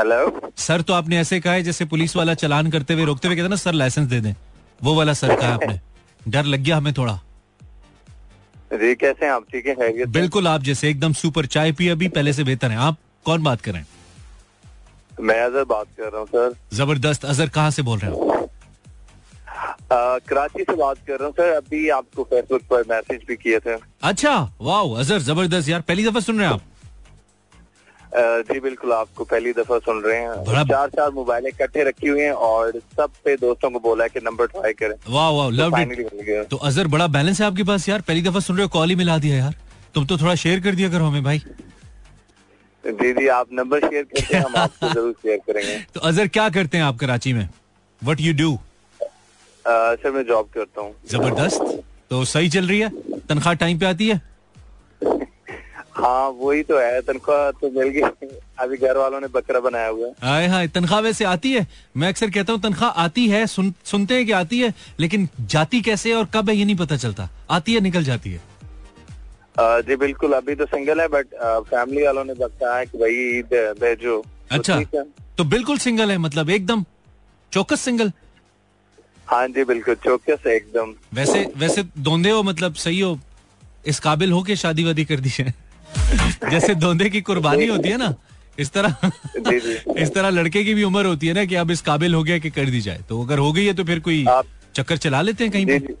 हेलो सर, तो आपने ऐसे कहा है जैसे पुलिस वाला चलान करते हुए रोकते हुए कहता ना सर लाइसेंस दे दें, वो वाला सर कहा आपने. डर लग गया हमें थोड़ा. जी कैसे हैं आप? ठीक है बिल्कुल, आप जैसे एकदम सुपर. चाय पी अभी, पहले से बेहतर है. आप कौन बात कर रहे हैं? मैं अजहर बात कर रहा हूँ सर. जबरदस्त. अजहर कहाँ से बोल रहे हो? कराची से बात कर रहा हूँ सर. अभी आपको फेसबुक पर मैसेज भी किए थे. अच्छा, वाह अजहर जबरदस्त यार. पहली दफा सुन रहे हैं आप? जी बिल्कुल, आपको पहली दफा सुन रहे हैं. चार चार मोबाइल इकट्ठे रखी हुई हैं और सब पे दोस्तों को बोला है कि नंबर ट्राई करें. वाह वाह, लव इट. तो अजहर बड़ा बैलेंस है आपके पास यार. पहली दफा सुन रहे हो, कॉल ही मिला दिया यार. तुम तो थोड़ा शेयर कर दिया करो हमें भाई. जी जी, आप नंबर शेयर करते हैं, हम आपको जरूर शेयर करेंगे. तो अजहर क्या करते हैं आप कराची में? What you do? सर मैं जॉब करता हूँ. जबरदस्त. तो सही चल रही है? तनख्वाह टाइम पे आती है? हाँ वही तो है, तनख्वाह तो मिल गई. अभी घर वालों ने बकरा बनाया हुआ है. हाय हाय, तनख्वाह वैसे आती है? मैं अक्सर कहता हूँ तनख्वाह आती है, सुन, सुनते हैं कि आती है, लेकिन जाती कैसे और कब है ये नहीं पता चलता. आती है, निकल जाती है. आ, जी बिल्कुल. अभी तो सिंगल है बट फैमिली वालों ने बताया है कि भाई ईद भेजो. अच्छा, तो, तो बिल्कुल सिंगल है, मतलब एकदम चौकस सिंगल? हाँ जी बिल्कुल चौकस एकदम. वैसे वैसे धोंधे हो, मतलब सही हो, इस काबिल हो के शादी वादी कर दी है. जैसे धोंधे की कुर्बानी होती है ना, इस तरह इस तरह लड़के की भी उम्र होती है ना कि अब इस काबिल हो गया कि कर दी जाए. तो अगर हो गई है तो फिर कोई चक्कर चला लेते हैं कहीं पर.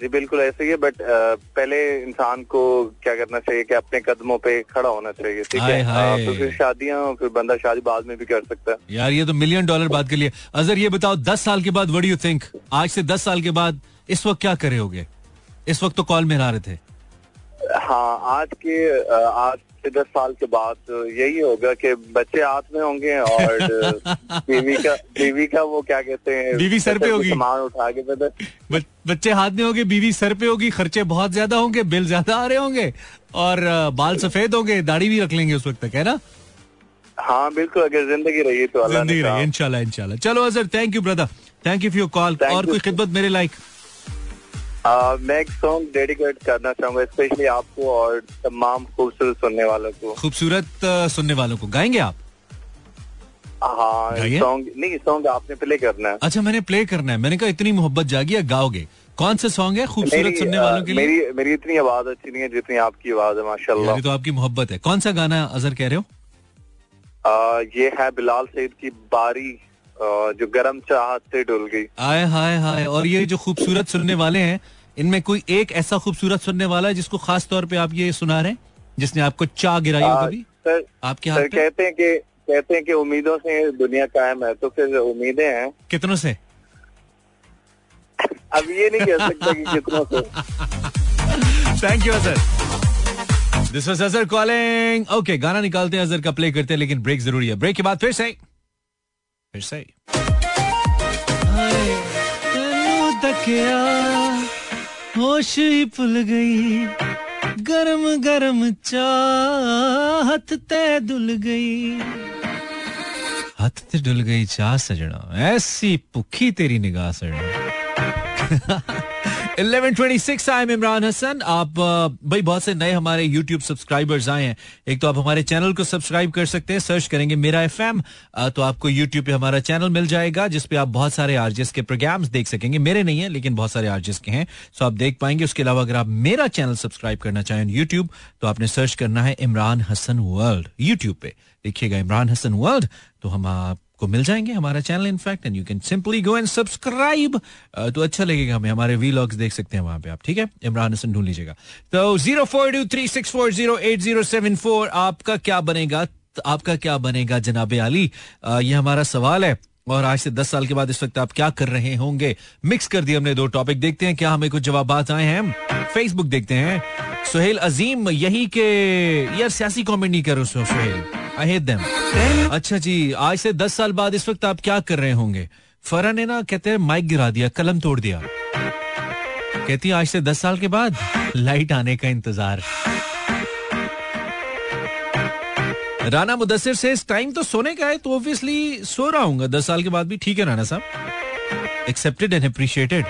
जी बिल्कुल ऐसे ही है, बट पहले इंसान को क्या करना चाहिए कि अपने कदमों पे खड़ा होना चाहिए. ठीक है, तो फिर शादियाँ, फिर बंदा शादी बाद में भी कर सकता है यार. ये तो मिलियन डॉलर बात के लिए. अजहर ये बताओ, दस साल के बाद व्हाट डू यू थिंक? आज से दस साल के बाद इस वक्त क्या करे होगे? इस वक्त तो कॉल में आ रहे थे. हाँ, आज के आज से दस साल के बाद यही होगा कि बच्चे हाथ में होंगे और बीवी का बीवी का वो क्या कहते हैं, बीवी सर पे होगी. सामान उठा के बच, बच्चे हाथ में होंगे, बीवी सर पे होगी. खर्चे बहुत ज्यादा होंगे, बिल ज्यादा आ रहे होंगे और बाल सफेद होंगे, दाढ़ी भी रख लेंगे उस वक्त तक, है ना? हाँ बिल्कुल, अगर जिंदगी रही तो अल्लाह जिंदगी रही, इंशाल्लाह इंशाल्लाह. चलो Azhar, thank you brother, thank you for your call. और कोई खिदमत मेरे लाइक? मैं एक सॉन्ग डेडिकेट करना चाहूंगा स्पेशली आपको और तमाम खूबसूरत सुनने वालों को. खूबसूरत सुनने वालों को गाएंगे आप? हाँ, सॉन्ग नहीं, सॉन्ग आपने प्ले करना है. अच्छा, मैंने प्ले करना है? मैंने कहा इतनी मोहब्बत जागी है, गाओगे. कौन सा सॉन्ग है खूबसूरत सुनने वालों के लिए? मेरी मेरी इतनी आवाज अच्छी नहीं है जितनी आपकी आवाज है माशाल्लाह. ये तो आपकी मोहब्बत है. कौन सा गाना अजहर कह रहे हो? ये है बिलाल सैयद की बारी, जो गरम चाहत से डुल गई. आय हाय हाय. और ये जो खूबसूरत सुनने वाले हैं, इनमें कोई एक ऐसा खूबसूरत सुनने वाला है जिसको खास तौर पे आप ये सुना रहे हैं, जिसने आपको चाह गिराई हो कभी आपके हाथ पे? कहते हैं कि कहते हैं कि उम्मीदों से दुनिया कायम है, तो फिर उम्मीदें हैं कितनों से? अब ये नहीं कह सकता कि कितनों से. Thank you Azhar, this was Azhar calling. Okay, गाना निकालते हैं अजहर का, प्ले करते हैं, लेकिन ब्रेक जरूरी है. ब्रेक के बाद फिर से फिर से होश ही भुल गई, गरम गरम चाहत ते डुल गई, हथ ते डुल गई चाह सजना, ऐसी भुखी तेरी निगाह सजना. ग्यारह छब्बीस, आई एम इमरान हसन. आप भाई बहुत से नए हमारे YouTube सब्सक्राइबर्स आए हैं. एक तो आप हमारे चैनल को सब्सक्राइब कर सकते हैं, सर्च करेंगे मेरा एफ एम, तो आपको YouTube पे हमारा चैनल मिल जाएगा जिसपे आप बहुत सारे आरजेस के प्रोग्राम्स देख सकेंगे. मेरे नहीं है लेकिन बहुत सारे आरजेस के हैं, सो आप देख पाएंगे. उसके अलावा अगर आप मेरा चैनल सब्सक्राइब करना चाहें यूट्यूब, तो आपने सर्च करना है इमरान हसन वर्ल्ड. यूट्यूब पे देखिएगा इमरान हसन वर्ल्ड, तो हम आप को मिल जाएंगे हमारा channel. In fact and you can simply go and subscribe, तो अच्छा लगेगा हमें. हमारे वीलॉग्स देख सकते हैं वहां पे आप. ठीक है, इमरान हसन ढूंढ लीजिएगा. तो zero four two three six four zero eight zero seven four, आपका क्या बनेगा, आपका क्या बनेगा जनाबे आली? आ, ये हमारा सवाल है. और आज से दस साल के बाद इस वक्त आप क्या कर रहे होंगे? मिक्स कर दिए हमने दो टॉपिक. देखते हैं क्या हमें कुछ जवाबात आए हैं. फेसबुक देखते हैं. सुहेल अजीम यही के यार सियासी कमेंट नहीं करो सुहेल, आई हेट देम. अच्छा जी, आज से दस साल बाद इस वक्त आप क्या कर रहे होंगे? फरहान ने ना कहते हैं माइक गिरा दिया, कलम तोड़ दिया. कहती है आज से दस साल के बाद लाइट आने का इंतजार. राना मुदस्सिर से टाइम तो सोने का है तो ऑब्वियसली सो रहा हूँ दस साल के बाद भी, ठीक है राना साहब, एक्सेप्टेड एंड अप्रिशिएटेड।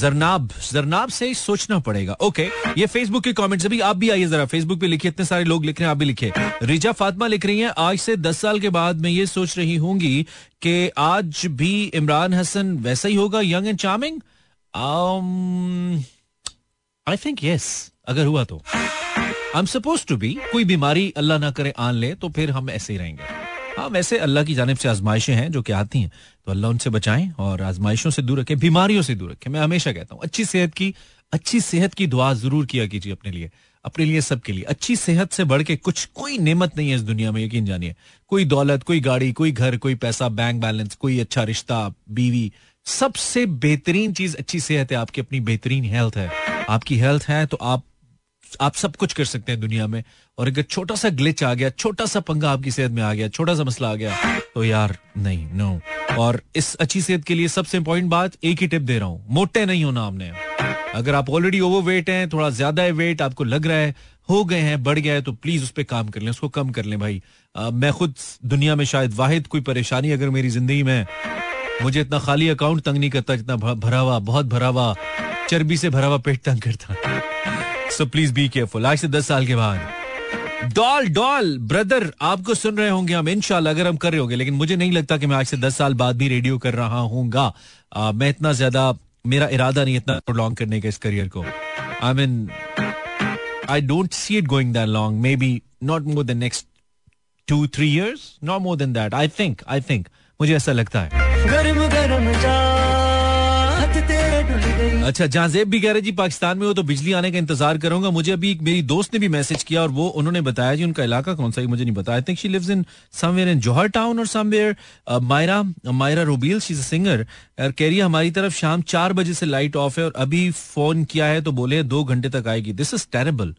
जरनाब जरनाब से सोचना पड़ेगा। ओके, ये फेसबुक के कमेंट्स, अभी आप भी आइए जरा, फेसबुक पे लिखिए, इतने सारे लोग लिख रहे हैं, आप भी लिखिए। रिजा फातिमा लिख रही हैं, आज से दस साल के बाद मैं ये सोच रही होंगी कि आज भी इमरान हसन वैसा ही होगा, young and charming. I think yes, अगर हुआ तो I am supposed to be. कोई बीमारी अल्लाह ना करे आन ले तो फिर हम ऐसे ही रहेंगे। हाँ, वैसे अल्लाह की जानिब से आजमाइशें हैं जो कि आती हैं, तो अल्लाह उनसे बचाएं और आजमाइशों से दूर रखें, बीमारियों से दूर रखें। मैं हमेशा कहता हूँ अच्छी सेहत की अच्छी सेहत की दुआ जरूर किया कीजिए अपने लिए, अपने लिए, सबके लिए। अच्छी सेहत से बढ़ के कुछ कोई नेमत नहीं है इस दुनिया में, यकीन जानिए। कोई दौलत, कोई गाड़ी, कोई घर, कोई पैसा, बैंक बैलेंस, कोई अच्छा रिश्ता, बीवी, सबसे बेहतरीन चीज अच्छी सेहत है। आपकी अपनी बेहतरीन हेल्थ है, आपकी हेल्थ है तो आप आप सब कुछ कर सकते हैं दुनिया में। और अगर छोटा सा ग्लिच आ गया, छोटा सा पंगा आपकी सेहत में आ गया, छोटा सा मसला आ गया, तो यार नहीं, नो। और इस अच्छी सेहत के लिए सबसे इंपॉर्टेंट बात, एक ही टिप दे रहा हूँ, मोटे नहीं होना आपने। अगर आप ऑलरेडी ओवरवेट हैं, थोड़ा ज्यादा है वेट, आपको लग रहा है हो गए हैं, बढ़ गया है, तो प्लीज उस पर काम कर लें, उसको कम कर लें भाई। आ, मैं खुद दुनिया में शायद वाहिद कोई परेशानी अगर मेरी जिंदगी में, मुझे इतना खाली अकाउंट तंग नहीं करता जितना भरा हुआ, बहुत भरा हुआ, चर्बी से भरा हुआ पेट तंग करता। सो प्लीज बी केयरफुल आज से दस साल के बाद। डॉल डॉल ब्रदर, आपको सुन रहे होंगे हम इंशाल्लाह, अगर हम कर रहे होंगे, लेकिन मुझे नहीं लगता कि मैं आज से दस साल बाद भी रेडियो कर रहा होऊंगा। मैं इतना ज्यादा, मेरा इरादा नहीं इतना प्रोलॉन्ग करने का इस करियर को। I mean I don't see it going that long, maybe not more than next two three years, not more than that. I think I think मुझे ऐसा लगता है। गर्म गर्म अच्छा, जहाजेब भी कह रहे जी पाकिस्तान में हो तो बिजली आने का इंतजार करूंगा। मुझे अभी मेरी दोस्त ने भी मैसेज किया और वो उन्होंने बताया जी उनका इलाका कौन सा है मुझे नहीं पता। I think she lives in somewhere in Johar town और somewhere. Maira Maira Rubeel, she is a singer, कह रही है हमारी तरफ शाम चार बजे से लाइट ऑफ है और अभी फोन किया है तो बोले दो घंटे तक आएगी। This is terrible.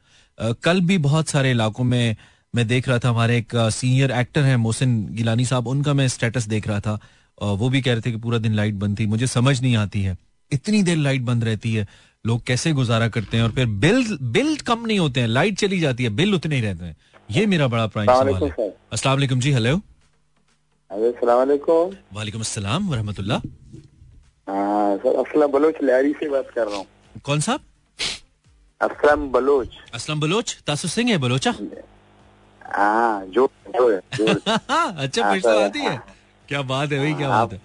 कल भी बहुत सारे इलाकों में मैं देख रहा था, हमारे एक सीनियर एक्टर हैं मोहसिन गिलानी साहब, उनका मैं स्टेटस देख रहा था, वो भी कह रहे थे कि पूरा दिन लाइट बंद थी। मुझे समझ नहीं आती है इतनी देर लाइट बंद रहती है, लोग कैसे गुजारा करते हैं। और फिर बिल बिल कम नहीं होते हैं, लाइट चली जाती है, बिल उतने ही रहते हैं। ये मेरा बड़ा प्राइम सवाल है। अस्सलाम वालेकुम जी। हेलो, अस्सलाम वालेकुम। वालेकुम अस्सलाम व रहमतुल्लाह। हां सर, असलम बलोच लहरी से बात कर रहा हूं। कौन साहब? असलम बलोच। असलम बलोच, तासु सिंह है बलोचा? हां, जो जो है। अच्छा, फिर से आती है, क्या बात है भाई, क्या बात है।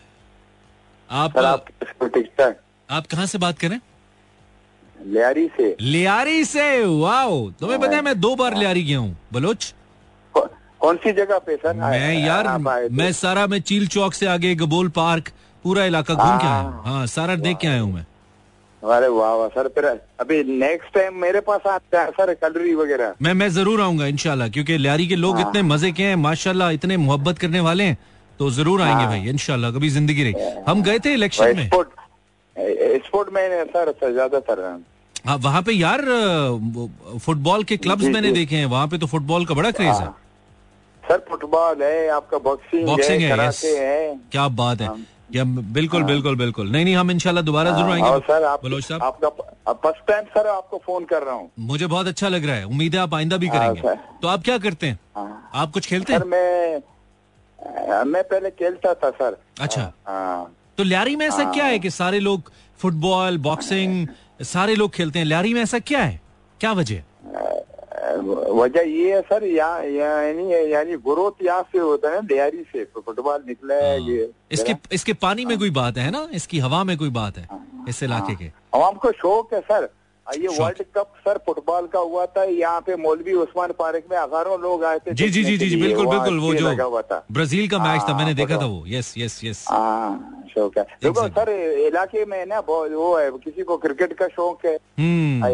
आप आप कहाँ से बात करें? लियारी से। लियारी से, वाओ। तुम्हें पता है मैं दो बार लियारी गया हूँ बलोच। कौ, कौन सी जगह पे सर? मैं यार आ, मैं सारा मैं चील चौक से आगे गबोल पार्क पूरा इलाका घूम के आया हूँ। हाँ, सारा देख के आया हूँ मैं। अरे वाह वाह सर, फिर अभी नेक्स्ट टाइम मेरे पास आता है सर कलरी वगैरह। मैं मैं जरूर आऊंगा इंशाल्लाह, क्योंकि लियारी के लोग इतने मजे के हैं माशाल्लाह, इतने मोहब्बत करने वाले हैं, तो जरूर आएंगे भाई इंशाल्लाह, कभी जिंदगी रही। हम गए थे इलेक्शन में स्पोर्ट में सर, ज्यादातर। हाँ, वहाँ पे यार फुटबॉल के क्लब्स मैंने देखे हैं, वहाँ पे तो फुटबॉल का बड़ा क्रेज है सर। फुटबॉल है, आपका बॉक्सिंग बॉक्सिंग है, कराटे है, क्या बात है। या बिल्कुल बिल्कुल बिल्कुल, नहीं नहीं हम इंशाल्लाह दोबारा जरूर आएंगे सर। आप, बलोच साहब, आपका फर्स्ट टाइम सर आपको फोन कर रहा हूँ, मुझे बहुत अच्छा लग रहा है, उम्मीद है आप आइंदा भी करेंगे। तो आप क्या करते हैं, आप कुछ खेलते हैं? मैं मैं पहले खेलता था सर। अच्छा, तो लियारी में ऐसा क्या है कि सारे लोग फुटबॉल बॉक्सिंग सारे लोग खेलते हैं? लियारी में ऐसा क्या है, क्या वजह? वजह ये है सर, यानी यानी ग्रोथ यहाँ से होता है, लियारी से फुटबॉल निकला है ये। इसके इसके पानी में कोई बात है ना, इसकी हवा में कोई बात है, इस इलाके के। आवाम को शौक है सर। ये वर्ल्ड कप सर फुटबॉल का हुआ था यहाँ पे, मौलवी उस्मान पार्क में हजारों लोग आए थे। जी जी जी जी बिल्कुल बिल्कुल, वो जो ब्राजील का मैच था मैंने देखा था वो। यस यस यस, शौक है देखो सर इलाके में ना, वो है किसी को क्रिकेट का शौक है,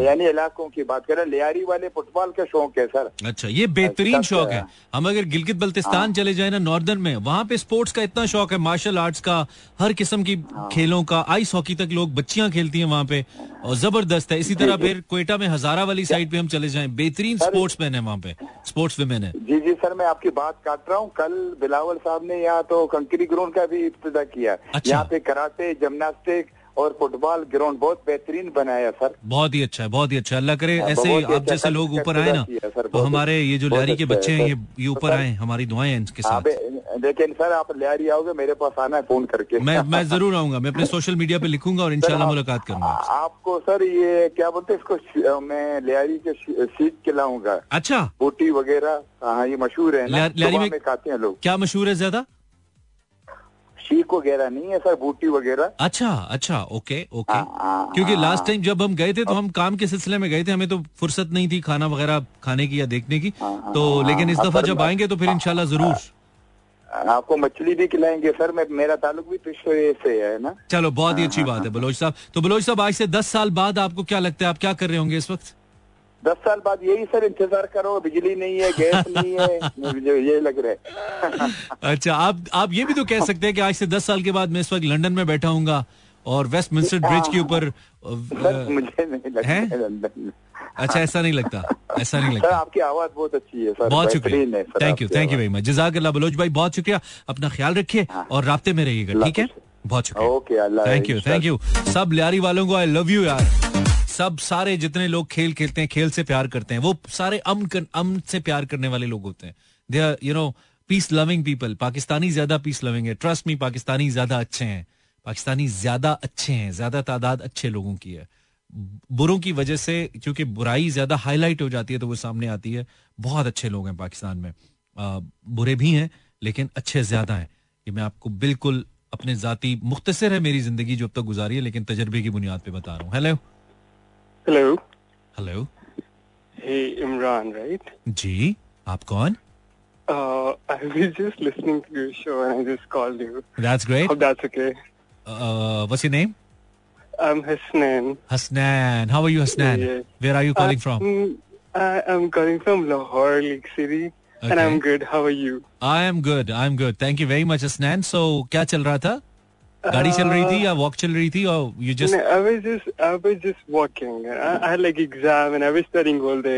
यानी इलाकों की बात करें, लियारी वाले फुटबॉल का शौक है सर। अच्छा, ये बेहतरीन शौक है। हम अगर गिलगित बल्तिस्तान चले जाए ना, नॉर्दर्न में, वहाँ पे स्पोर्ट्स का इतना शौक है, मार्शल आर्ट्स का, हर किस्म की खेलों का, आइस हॉकी तक लोग बच्चियाँ खेलती है वहाँ पे और जबरदस्त है। इसी तरह फिर क्वेटा में हजारा वाली साइड पे हम चले जाएं, बेहतरीन स्पोर्ट्स मैन है वहाँ पे, स्पोर्ट्स वुमेन है। जी जी सर, मैं आपकी बात काट रहा हूँ। कल बिलावल साहब ने यहाँ तो कंकरी ग्राउंड का भी इब्तिदा किया। अच्छा। यहाँ पे कराटे, जिम्नास्टिक और फुटबॉल ग्राउंड बहुत बेहतरीन बनाया सर, बहुत ही अच्छा, बहुत ही अच्छा। अल्लाह करे ऐसे आप जैसे लोग ऊपर आए ना, तो हमारे ये जो लियारी के बच्चे हैं ये ऊपर आए, हमारी दुआएं हैं इनके साथ। लेकिन सर आप लियारी आओगे मेरे पास आना है फोन करके, मैं मैं जरूर आऊंगा, मैं अपने सोशल मीडिया पे लिखूंगा और इंशाल्लाह मुलाकात करूंगा आपको। सर ये क्या बोलते हैं इसको, मैं लियारी के सीख खिलाऊंगा। अच्छा, बोटी वगैरह, हाँ ये मशहूर है लियारी में खाते हैं लोग। क्या मशहूर है ज्यादा? शीक वगैरह नहीं है सर, बूटी वगैरह। अच्छा अच्छा, ओके ओके। क्योंकि लास्ट टाइम जब हम गए थे तो हम काम के सिलसिले में गए थे, हमें तो फुर्सत नहीं थी खाना वगैरह खाने की या देखने की, तो लेकिन इस दफा जब आएंगे तो फिर इंशाल्लाह जरूर आपको मछली भी खिलाएंगे सर। मैं, मेरा ताल्लुक भी पेशावर से है ना। चलो बहुत ही अच्छी बात है बलोच साहब। तो बलोच साहब आज से दस साल बाद आपको क्या लगता है आप क्या कर रहे होंगे इस वक्त? दस साल बाद यही सर इंतजार करो, बिजली नहीं है, गैस नहीं है, ये लग रहा है। अच्छा, आप आप ये भी तो कह सकते हैं कि आज से दस साल के बाद मैं इस वक्त लंदन में बैठा हूँगा और वेस्टमिंस्टर ब्रिज के ऊपर। मुझे नहीं लगता लंदन। अच्छा, ऐसा नहीं लगता, ऐसा नहीं लगता। आपकी आवाज बहुत अच्छी है सर, बहुत शुक्रिया, thank you, thank you very much, जज़ाकल्लाह बलोच भाई, बहुत शुक्रिया। अपना ख्याल रखिए और राब्ते में रहिएगा, ठीक है? बहुत शुक्रिया, थैंक यू, थैंक यू। सब लियारी वालों को आई लव यू यार, सब सारे जितने लोग खेल खेलते हैं, खेल से प्यार करते हैं, वो सारे अम अम से प्यार करने वाले लोग होते हैं। They are you know peace loving people. Pakistani ज्यादा पीस लविंग है, ट्रस्ट मी, पाकिस्तानी ज्यादा अच्छे हैं, पाकिस्तानी ज्यादा अच्छे हैं, ज्यादा तादाद अच्छे लोगों की है। बुरों की वजह से क्योंकि बुराई ज्यादा हाईलाइट हो जाती है तो वो सामने आती है। बहुत अच्छे लोग हैं पाकिस्तान में, आ, बुरे भी हैं लेकिन अच्छे ज्यादा हैं। ये मैं आपको बिल्कुल अपने जाती मुख्तसर है मेरी जिंदगी जो अब तक गुजारी है, लेकिन तजर्बे की बुनियाद पर बता रहा हूँ। Hello hello hello, hey Imran right ji, आप कौन? I was just listening to your show and I just called you. That's great, hope that's okay. What's your name? I am Hasnain. Hasnain, how are you Hasnain? Where are you calling from? I am calling from Lahore lake city and I am good, how are you? I am good, I am good, thank you very much Hasnain. So क्या चल रहा था, गाड़ी चल रही थी या वॉक चल रही थी? और you just I was just I was just walking, I had like exam and I was studying all day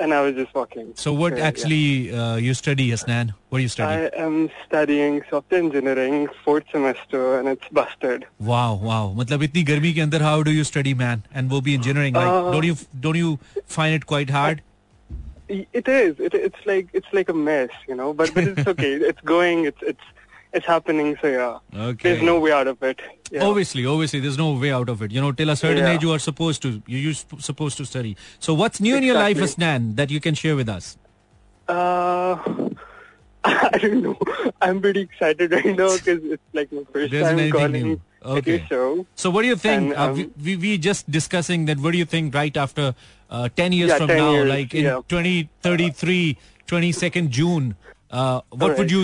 and I was just walking. So what actually you study Hasnain, what you study? I am studying software engineering fourth semester and it's busted. Wow wow, मतलब इतनी गर्मी के अंदर how do you study man, and वो भी engineering? Like don't you don't you find it quite hard? It is it it's like it's like a mess you know, but but it's okay, it's going, it's it's It's happening, so yeah. Okay. There's no way out of it. Yeah. Obviously, obviously, there's no way out of it. You know, till a certain yeah. age, you are supposed to, you sp- supposed to study. So, what's new exactly. in your life, Asnan, that you can share with us? Uh, I don't know. I'm pretty excited right now because it's like my first there's time calling okay. the show. So, what do you think? And, um, uh, we, we we just discussing that. What do you think? Right after uh, ten years yeah, from ten now, years, like in yeah. twenty thirty-three, twenty-second June. Uh, what right. would you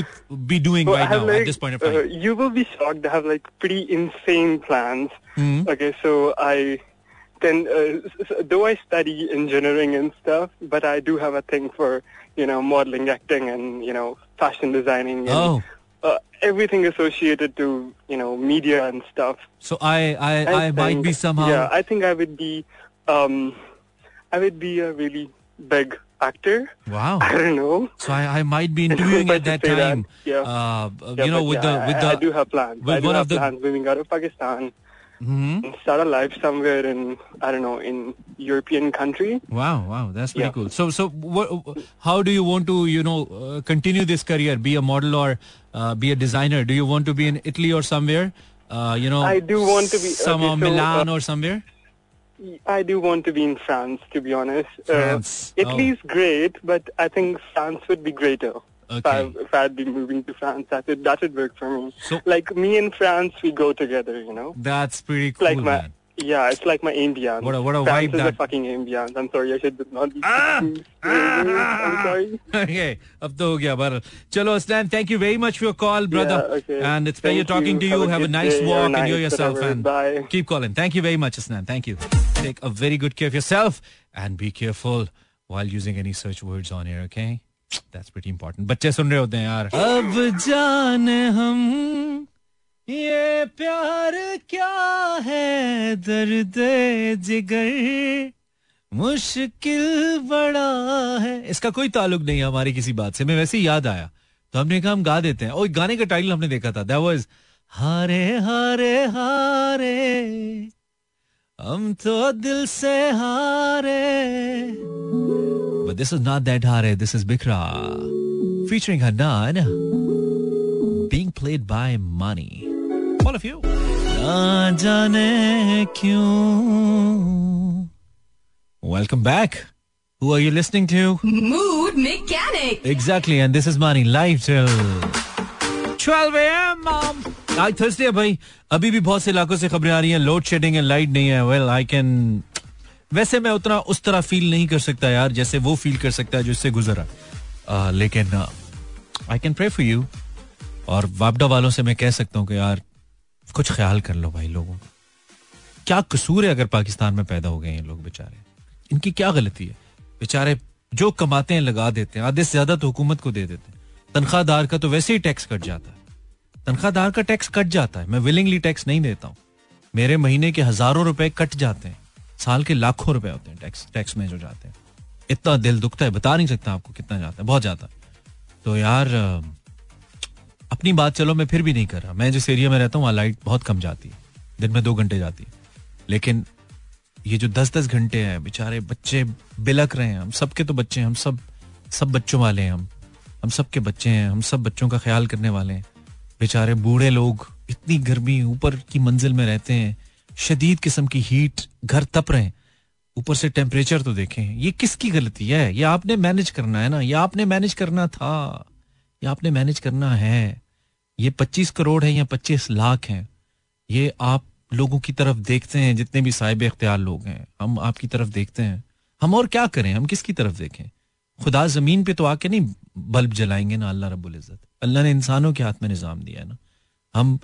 be doing well, right now like, at this point of time? Uh, you will be shocked. I have like pretty insane plans. Mm-hmm. Okay, so I then uh, so, though I study engineering and stuff, but I do have a thing for you know modeling, acting, and you know fashion designing. And, oh. Uh, everything associated to you know media and stuff. So I I, I, I think, might be somehow. Yeah, I think I would be um I would be a really big. Actor? Wow! I don't know. So I, I might be interviewing at that time. That. Yeah. Uh, yeah. You know, with yeah, the with I, the. I do have plans. With I do one have of the plans moving out of Pakistan, mm-hmm. and start a life somewhere in I don't know in European country. Wow! Wow! That's pretty yeah. cool. So so what? How do you want to you know uh, continue this career? Be a model or uh, be a designer? Do you want to be in Italy or somewhere? Uh, you know. I do want to be some okay, so, Milan uh, or somewhere. I do want to be in France, to be honest. France. Uh, Italy's oh. great, but I think France would be greater. Okay. If, I, if I'd be moving to France, that would that would work for me. So, like me and France, we go together, you know. That's pretty cool, like my, man. Yeah, it's like my ambiance. What a what a France vibe is that. A fucking ambiance. I'm sorry, I should not be. Ah, ah, I'm sorry. Okay, ab to ho gaya baral. Chalo, Aslan, thank you very much for your call, brother. Yeah, okay. And it's pleasure talking to you. Have, have a nice day, walk, nice, enjoy yourself, whatever. And Bye. Keep calling. Thank you very much, Aslan. Thank you. Take a very good care of yourself and be careful while using any search words on here. Okay, that's pretty important. बच्चे सुन रहे होते हैं यार. अब जाने हम ये प्यार क्या है, दर्दे जिगर मुश्किल बड़ा है. इसका कोई ताल्लुक नहीं है हमारी किसी बात से, मैं वैसे ही याद आया तो हमने कहा हम गा देते हैं. और गाने का टाइटल हमने देखा था, that was हारे हारे हारे हम तो दिल से हारे. But this is not that हारे, this is बिखरा featuring Hanan being played by Mani. All of you. ना जाने क्यों. Welcome back. Who are you listening to? Mood Mechanic. Exactly, and this is Mani live till twelve a m Mom. आज थर्सडे है भाई. अभी भी बहुत से इलाकों से खबरें आ रही हैं लोड शेडिंग है, लाइट नहीं है. वेल आई कैन, वैसे मैं उतना उस तरह फील नहीं कर सकता यार जैसे वो फील कर सकता है जो इससे गुजरा. uh, लेकिन I can pray for you. और वापडा वालों से मैं कह सकता हूँ कि यार कुछ ख्याल कर लो भाई लोगों का. क्या कसूर है अगर पाकिस्तान में पैदा हो गए हैं लोग बेचारे, इनकी क्या गलती है? बेचारे जो कमाते हैं लगा देते हैं, आधे से ज्यादा तो हुकूमत को दे देते हैं. तनख्वाहदार का तो वैसे ही टैक्स कट जाता है, तनख्वाहदार का टैक्स कट जाता है. मैं विलिंगली टैक्स नहीं देता हूँ, मेरे महीने के हजारों रुपए कट जाते हैं, साल के लाखों रुपए होते हैं टैक्स टैक्स में जो जाते हैं. इतना दिल दुखता है, बता नहीं सकता आपको कितना जाता है, बहुत जाता है. तो यार अपनी बात चलो मैं फिर भी नहीं कर रहा. मैं जिस एरिया में रहता हूँ वहाँ लाइट बहुत कम जाती है, दिन में दो घंटे जाती है. लेकिन ये जो दस दस घंटे हैं बेचारे बच्चे बिलक रहे हैं. हम सबके तो बच्चे हैं, हम सब सब बच्चों वाले हैं, हम हम सब के बच्चे हैं, हम सब बच्चों का ख्याल करने वाले हैं. बेचारे बूढ़े लोग इतनी गर्मी, ऊपर की मंजिल में रहते हैं, शदीद किस्म की हीट, घर तप रहे हैं, ऊपर से टेम्परेचर तो देखें. ये किसकी गलती है? ये आपने मैनेज करना है ना, ये आपने मैनेज करना था, ये आपने मैनेज करना है. ये पच्चीस करोड़ है या पच्चीस लाख हैं, ये आप लोगों की तरफ देखते हैं जितने भी साहिब इख्तियार लोग हैं, हम आपकी तरफ देखते हैं. हम और क्या करें, हम किसकी तरफ देखें? खुदा जमीन पे तो आके नहीं बल्ब जलाएंगे ना अल्लाह रब्बुल इज्जत. अल्लाह ने इंसानों के हाथ में निज़ाम दिया है ना. हम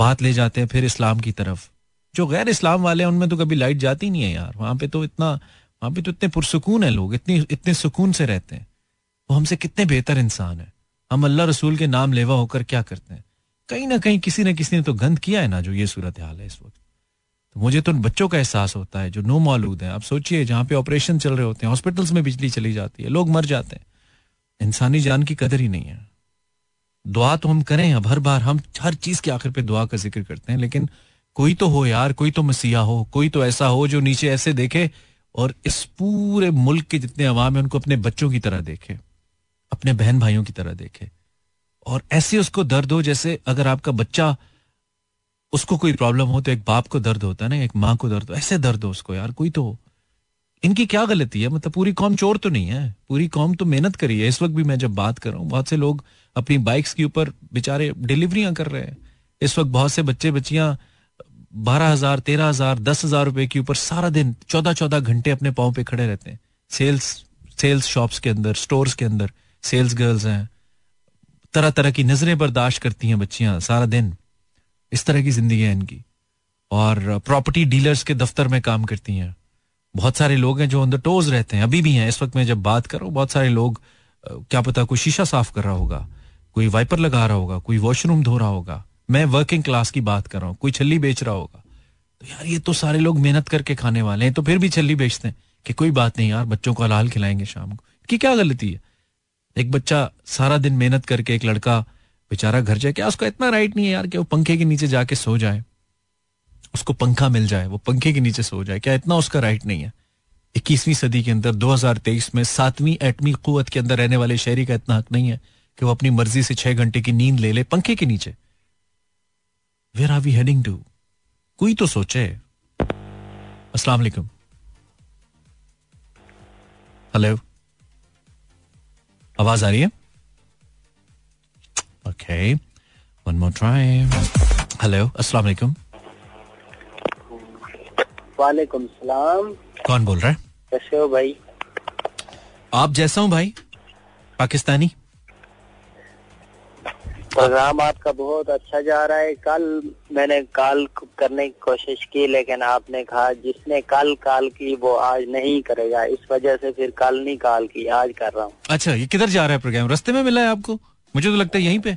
बात ले जाते हैं फिर इस्लाम की तरफ. जो गैर इस्लाम वाले हैं उनमें तो कभी लाइट जाती नहीं है यार. वहाँ पे तो इतना वहाँ पे तो इतने पुरसकून है लोग, इतनी इतने सुकून से रहते हैं. वो हमसे कितने बेहतर इंसान है. हम अल्लाह रसूल के नाम लेवा होकर क्या करते हैं? कहीं ना कहीं किसी न किसी ने तो गंद किया है ना जो ये सूरत हाल है इस वक्त. तो मुझे तो उन बच्चों का एहसास होता है जो नो मौलूद हैं. आप सोचिए जहाँ पे ऑपरेशन चल रहे होते हैं, हॉस्पिटल्स में बिजली चली जाती है, लोग मर जाते हैं, इंसानी जान की कदर ही नहीं है. दुआ तो हम करें, अब हर बार हम हर चीज के आखिर पे दुआ का जिक्र करते हैं, लेकिन कोई तो हो यार, कोई तो मसीहा हो, कोई तो ऐसा हो जो नीचे ऐसे देखे और इस पूरे मुल्क के जितने अवाम हैं उनको अपने बच्चों की तरह देखे, अपने बहन भाइयों की तरह देखे, और ऐसे उसको दर्द हो जैसे अगर आपका बच्चा उसको कोई प्रॉब्लम हो तो एक बाप को दर्द होता है ना, एक माँ को दर्द हो, ऐसे दर्द हो उसको यार. कोई तो, इनकी क्या गलती है? मतलब पूरी कौम चोर तो नहीं है, पूरी कौम तो मेहनत करी है. इस वक्त भी मैं जब बात कर रहा हूँ बहुत से लोग अपनी बाइक्स के ऊपर बेचारे डिलीवरियां कर रहे हैं. इस वक्त बहुत से बच्चे बच्चियां बारह हजार तेरह हजार दस हजार रुपए के ऊपर सारा दिन चौदह चौदह घंटे अपने पाँव पे खड़े रहते हैं. सेल्स सेल्स शॉप्स के अंदर, स्टोर्स के अंदर सेल्स गर्ल्स हैं, तरह तरह की नजरें बर्दाश्त करती हैं बच्चियां सारा दिन. इस तरह की जिंदगी है इनकी. और प्रॉपर्टी डीलर्स के दफ्तर में काम करती हैं. बहुत सारे लोग हैं जो ऑन द टोज रहते हैं, अभी भी हैं. इस वक्त मैं जब बात कर रहा हूँ बहुत सारे लोग, क्या पता कोई शीशा साफ कर रहा होगा, कोई वाइपर लगा रहा होगा, कोई वॉशरूम धो रहा होगा. मैं वर्किंग क्लास की बात कर रहा हूँ, कोई छल्ली बेच रहा होगा. तो यार ये तो सारे लोग मेहनत करके खाने वाले हैं, तो फिर भी छल्ली बेचते हैं कि कोई बात नहीं यार बच्चों को हलाल खिलाएंगे शाम को. कि क्या गलती है? एक बच्चा सारा दिन मेहनत करके, एक लड़का बेचारा घर जाए, क्या उसका इतना राइट नहीं है यार कि वो पंखे के नीचे जाके सो जाए, उसको पंखा मिल जाए, वो पंखे के नीचे सो जाए? क्या इतना उसका राइट नहीं है? इक्कीसवीं सदी के अंदर दो हज़ार तेईस में सातवीं एटमी कुव्वत के अंदर रहने वाले शहरी का इतना हक नहीं है कि वो अपनी मर्जी से छह घंटे की नींद ले ले पंखे के नीचे. Where are we heading to? कोई तो सोचे. अस्सलाम वालेकुम. हेलो, आवाज आ रही है? Okay, one more try. Hello, Assalamu Alaikum. Waalaikum Salaam. कौन बोल रहा है? कैसे हो भाई? आप जैसा हूँ भाई, पाकिस्तानी. प्रोग्राम आपका बहुत अच्छा जा रहा है. कल मैंने कॉल करने की कोशिश की लेकिन आपने कहा जिसने कल कॉल की वो आज नहीं करेगा, इस वजह से फिर कल नहीं कॉल की, आज कर रहा हूँ. अच्छा, ये किधर जा रहा है प्रोग्राम? रास्ते में मिला है आपको? मुझे तो लगता है यहीं पे.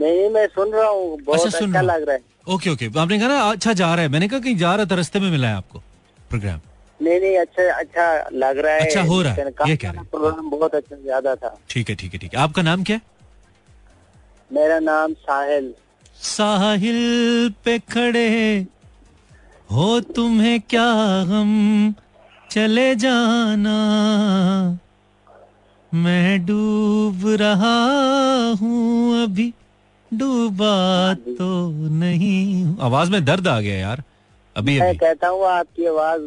नहीं, मैं सुन रहा हूँ, बहुत अच्छा, अच्छा लग रहा है. ओके ओके, आपने कहा ना अच्छा जा रहा है, मैंने कहा कहीं जा रहा था, रास्ते में मिला है आपको प्रोग्राम. नहीं नहीं, अच्छा अच्छा लग रहा है, अच्छा हो रहा है, ये कह रहे हैं प्रोग्राम बहुत अच्छा ज्यादा था. ठीक है ठीक है ठीक है. आपका नाम क्या है? मेरा नाम साहिल. साहिल पे खड़े हो तुम्हें क्या गम, चले जाना मैं डूब रहा हूँ अभी, डूबा तो नहीं। आवाज में दर्द आ गया यार। अभी मैं अभी कहता हूँ आपकी आवाज